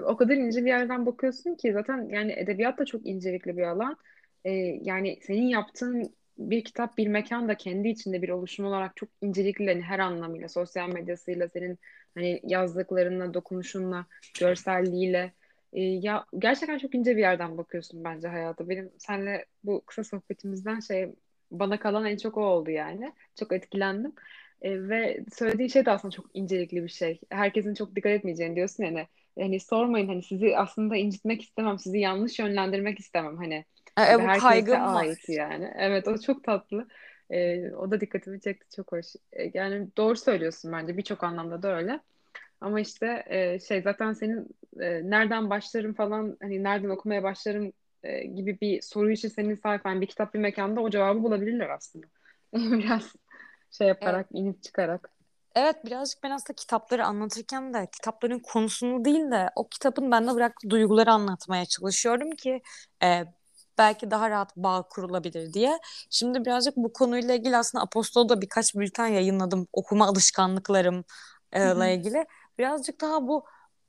O kadar ince bir yerden bakıyorsun ki zaten, yani edebiyat da çok incelikli bir alan. Ee, yani senin yaptığın bir kitap, bir mekan da kendi içinde bir oluşum olarak çok incelikli, yani her anlamıyla, sosyal medyasıyla, senin hani yazdıklarınla, dokunuşunla, görselliğiyle. Ya gerçekten çok ince bir yerden bakıyorsun bence hayata. Benim seninle bu kısa sohbetimizden şey, bana kalan en çok o oldu yani. Çok etkilendim. E, ve söylediğin şey de aslında çok incelikli bir şey. Herkesin çok dikkat etmeyeceğini diyorsun yani. Hani sormayın, hani sizi aslında incitmek istemem, sizi yanlış yönlendirmek istemem hani. E, bu kaygım var yani. Evet, o çok tatlı. E, o da dikkatimi çekti, çok hoş. E, yani doğru söylüyorsun bence, birçok anlamda da öyle. Ama işte e, şey zaten senin e, nereden başlarım falan, hani nereden okumaya başlarım e, gibi bir soru için senin sayfan, bir kitap, bir mekanda o cevabı bulabilirler aslında. Biraz şey yaparak, evet. inip çıkarak. Evet, birazcık ben aslında kitapları anlatırken de kitapların konusunu değil de o kitabın bende bıraktığı duyguları anlatmaya çalışıyorum ki E, belki daha rahat bağ kurulabilir diye. Şimdi birazcık bu konuyla ilgili aslında Apostol'da birkaç bülten yayınladım. Okuma alışkanlıklarım ile ilgili. Birazcık daha bu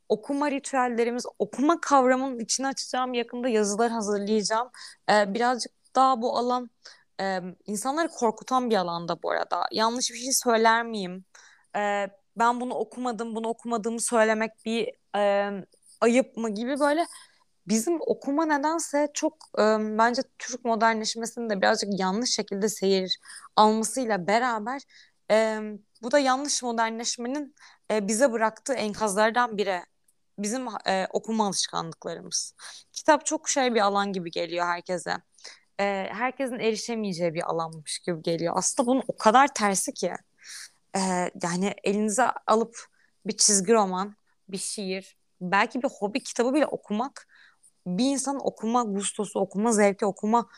okuma ritüellerimiz, okuma kavramının içini açacağım, yakında yazılar hazırlayacağım. Ee, birazcık daha bu alan e, insanları korkutan bir alanda bu arada. Yanlış bir şey söyler miyim? Ee, ben bunu okumadım, bunu okumadığımı söylemek bir e, ayıp mı gibi böyle. Bizim okuma nedense çok e, bence Türk modernleşmesinin de birazcık yanlış şekilde seyir almasıyla beraber E, bu da yanlış modernleşmenin e, bize bıraktığı enkazlardan biri. Bizim e, okuma alışkanlıklarımız. Kitap çok şey bir alan gibi geliyor herkese. E, herkesin erişemeyeceği bir alanmış gibi geliyor. Aslında bunun o kadar tersi ki. E, yani elinize alıp bir çizgi roman, bir şiir, belki bir hobi kitabı bile okumak, bir insanın okuma gustosu, okuma zevki, okuma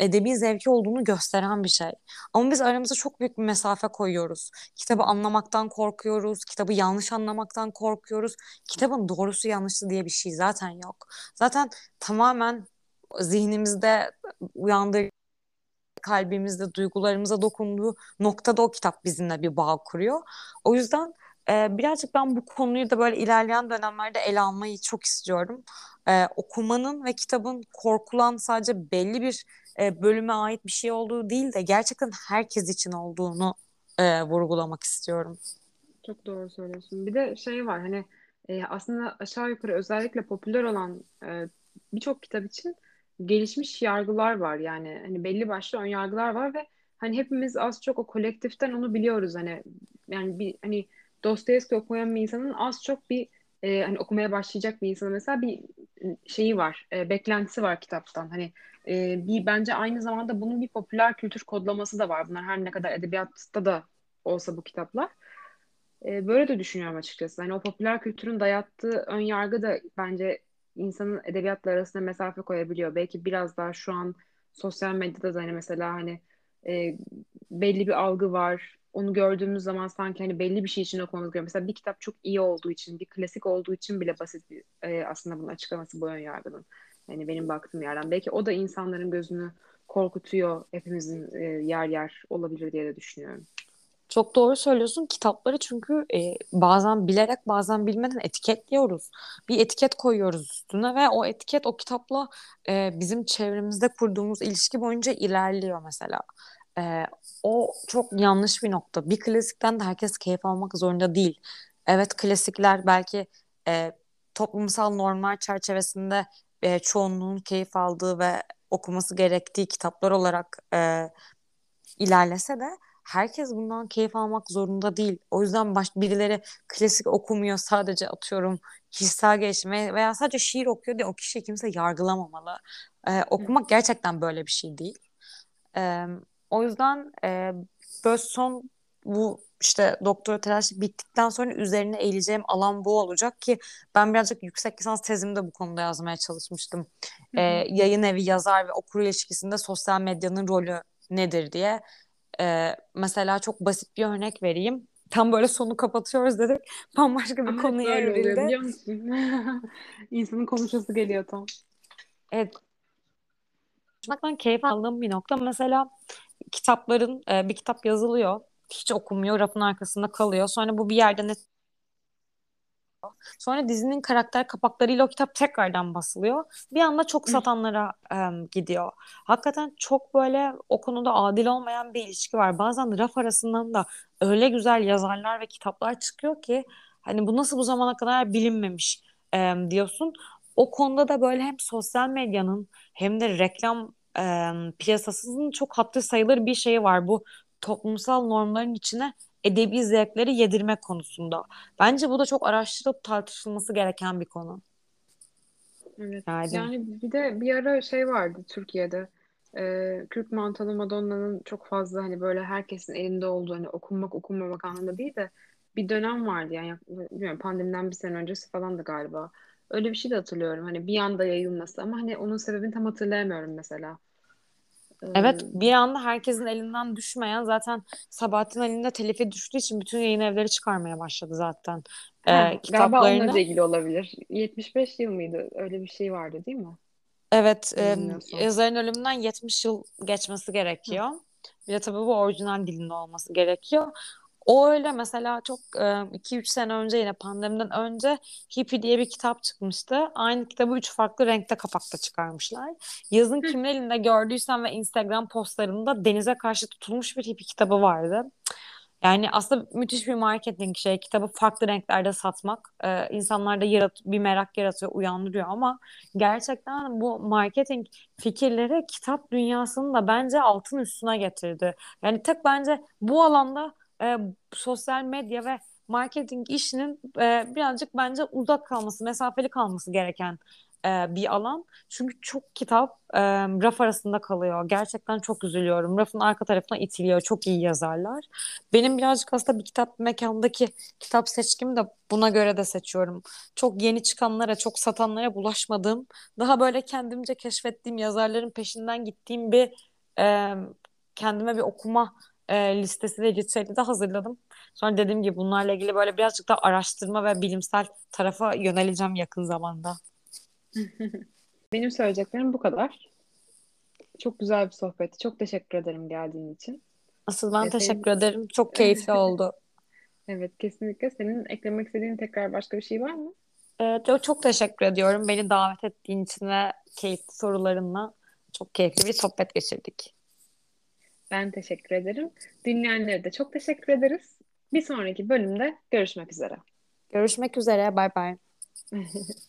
edebi zevki olduğunu gösteren bir şey. Ama biz aramıza çok büyük bir mesafe koyuyoruz. Kitabı anlamaktan korkuyoruz, kitabı yanlış anlamaktan korkuyoruz. Kitabın doğrusu yanlışı diye bir şey zaten yok. Zaten tamamen zihnimizde uyandığı, kalbimizde, duygularımıza dokunduğu noktada o kitap bizimle bir bağ kuruyor. O yüzden e, birazcık ben bu konuyu da böyle ilerleyen dönemlerde ele almayı çok istiyorum. E, okumanın ve kitabın korkulan sadece belli bir e, bölüme ait bir şey olduğu değil de gerçekten herkes için olduğunu e, vurgulamak istiyorum. Çok doğru söylüyorsun. Bir de şey var, hani e, aslında aşağı yukarı özellikle popüler olan e, birçok kitap için gelişmiş yargılar var. Yani hani belli başlı ön yargılar var ve hani hepimiz az çok o kolektiften onu biliyoruz. Hani yani bir hani Dostoyevski okuyan bir insanın az çok bir e, hani okumaya başlayacak bir insanın mesela bir şeyi var, e, beklentisi var kitaptan. Hani e, bir bence aynı zamanda bunun bir popüler kültür kodlaması da var. Bunlar her ne kadar edebiyatta da olsa bu kitaplar. E, böyle de düşünüyorum açıkçası. Hani o popüler kültürün dayattığı ön yargı da bence insanın edebiyatla arasında mesafe koyabiliyor. Belki biraz daha şu an sosyal medyada da hani mesela hani e, belli bir algı var. Onu gördüğümüz zaman sanki hani belli bir şey için okumamız gerekiyor. Mesela bir kitap çok iyi olduğu için, bir klasik olduğu için bile basit bir, e, aslında bunun açıklaması bu ön yargının. Yani benim baktığım yerden. Belki o da insanların gözünü korkutuyor. Hepimizin e, yer yer olabilir diye de düşünüyorum. Çok doğru söylüyorsun. Kitapları çünkü e, bazen bilerek bazen bilmeden etiketliyoruz. Bir etiket koyuyoruz üstüne ve o etiket o kitapla e, bizim çevremizde kurduğumuz ilişki boyunca ilerliyor mesela. E, o çok yanlış bir nokta. Bir klasikten de herkes keyif almak zorunda değil. Evet, klasikler belki e, toplumsal normlar çerçevesinde e, çoğunluğun keyif aldığı ve okuması gerektiği kitaplar olarak e, ilerlese de herkes bundan keyif almak zorunda değil. O yüzden baş, birileri klasik okumuyor, sadece atıyorum kişisel gelişime veya sadece şiir okuyor diye o kişiyi kimse yargılamamalı. Ee, okumak gerçekten böyle bir şey değil. Ee, o yüzden e, böyle son bu işte doktora telaşı bittikten sonra üzerine eğileceğim alan bu olacak ki ben birazcık yüksek lisans tezimde bu konuda yazmaya çalışmıştım. Ee, yayın evi, yazar ve okur ilişkisinde sosyal medyanın rolü nedir diye. Ee, mesela çok basit bir örnek vereyim. Tam böyle sonu kapatıyoruz dedik. Tam başka bir ama konu yerinde. Biliyor musun? İnsanın konuşması geliyor tam. Evet. Konuşmaktan keyif aldığım bir nokta. Mesela kitapların e, bir kitap yazılıyor. Hiç okunmuyor. Rafın arkasında kalıyor. Sonra bu bir yerden net... Sonra dizinin karakter kapaklarıyla o kitap tekrardan basılıyor. Bir anda çok satanlara e, gidiyor. Hakikaten çok böyle o konuda adil olmayan bir ilişki var. Bazen raf arasından da öyle güzel yazarlar ve kitaplar çıkıyor ki hani bu nasıl bu zamana kadar bilinmemiş e, diyorsun. O konuda da böyle hem sosyal medyanın hem de reklam e, piyasasının çok haddi sayılır bir şeyi var. Bu toplumsal normların içine edebi zevkleri yedirmek konusunda. Bence bu da çok araştırılıp tartışılması gereken bir konu. Evet. Yani, yani bir de bir ara şey vardı Türkiye'de. E, Kürk Mantolu Madonna'nın çok fazla hani böyle herkesin elinde olduğu, hani okunmak okunmamak anlamında değil de bir dönem vardı. Yani bilmiyorum, pandemiden bir sene öncesi falan da galiba. Öyle bir şey de hatırlıyorum. Hani bir anda yayılması ama hani onun sebebini tam hatırlayamıyorum mesela. Evet, bir anda herkesin elinden düşmeyen, zaten Sabahattin Ali'nin de telifi düştüğü için bütün yayın evleri çıkarmaya başladı zaten ha, e, kitaplarını. Galiba onunla ilgili olabilir. yetmiş beş yıl mıydı? Öyle bir şey vardı değil mi? Evet, e, yazarın ölümünden yetmiş yıl geçmesi gerekiyor. Hı. Bir de tabii bu orijinal dilinde olması gerekiyor. O öyle mesela çok iki üç sene önce, yine pandemiden önce Hippie diye bir kitap çıkmıştı. Aynı kitabı üç farklı renkte kapakta çıkarmışlar. Yazın kimin elinde gördüysem ve Instagram postlarında denize karşı tutulmuş bir hippie kitabı vardı. Yani aslında müthiş bir marketing şey. Kitabı farklı renklerde satmak e, insanlarda yarat- bir merak yaratıyor, uyandırıyor ama gerçekten bu marketing fikirleri kitap dünyasını da bence altın üstüne getirdi. Yani tek bence bu alanda E, sosyal medya ve marketing işinin e, birazcık bence uzak kalması, mesafeli kalması gereken e, bir alan. Çünkü çok kitap e, raf arasında kalıyor. Gerçekten çok üzülüyorum. Rafın arka tarafına itiliyor. Çok iyi yazarlar. Benim birazcık aslında bir kitap mekandaki kitap seçkimi de buna göre de seçiyorum. Çok yeni çıkanlara, çok satanlara bulaşmadığım, daha böyle kendimce keşfettiğim yazarların peşinden gittiğim bir e, kendime bir okuma listesi ve ritüeli de hazırladım. Sonra dediğim gibi bunlarla ilgili böyle birazcık daha araştırma ve bilimsel tarafa yöneleceğim yakın zamanda. Benim söyleyeceklerim bu kadar. Çok güzel bir sohbetti. Çok teşekkür ederim geldiğin için. Asıl ben e, teşekkür senin... ederim. Çok keyifli oldu. Evet, kesinlikle. Senin eklemek istediğin tekrar başka bir şey var mı? Evet, çok teşekkür ediyorum. Beni davet ettiğin için ve keyifli sorularınla Çok keyifli bir sohbet geçirdik. Ben teşekkür ederim. Dinleyenlere de çok teşekkür ederiz. Bir sonraki bölümde görüşmek üzere. Görüşmek üzere. Bye bye.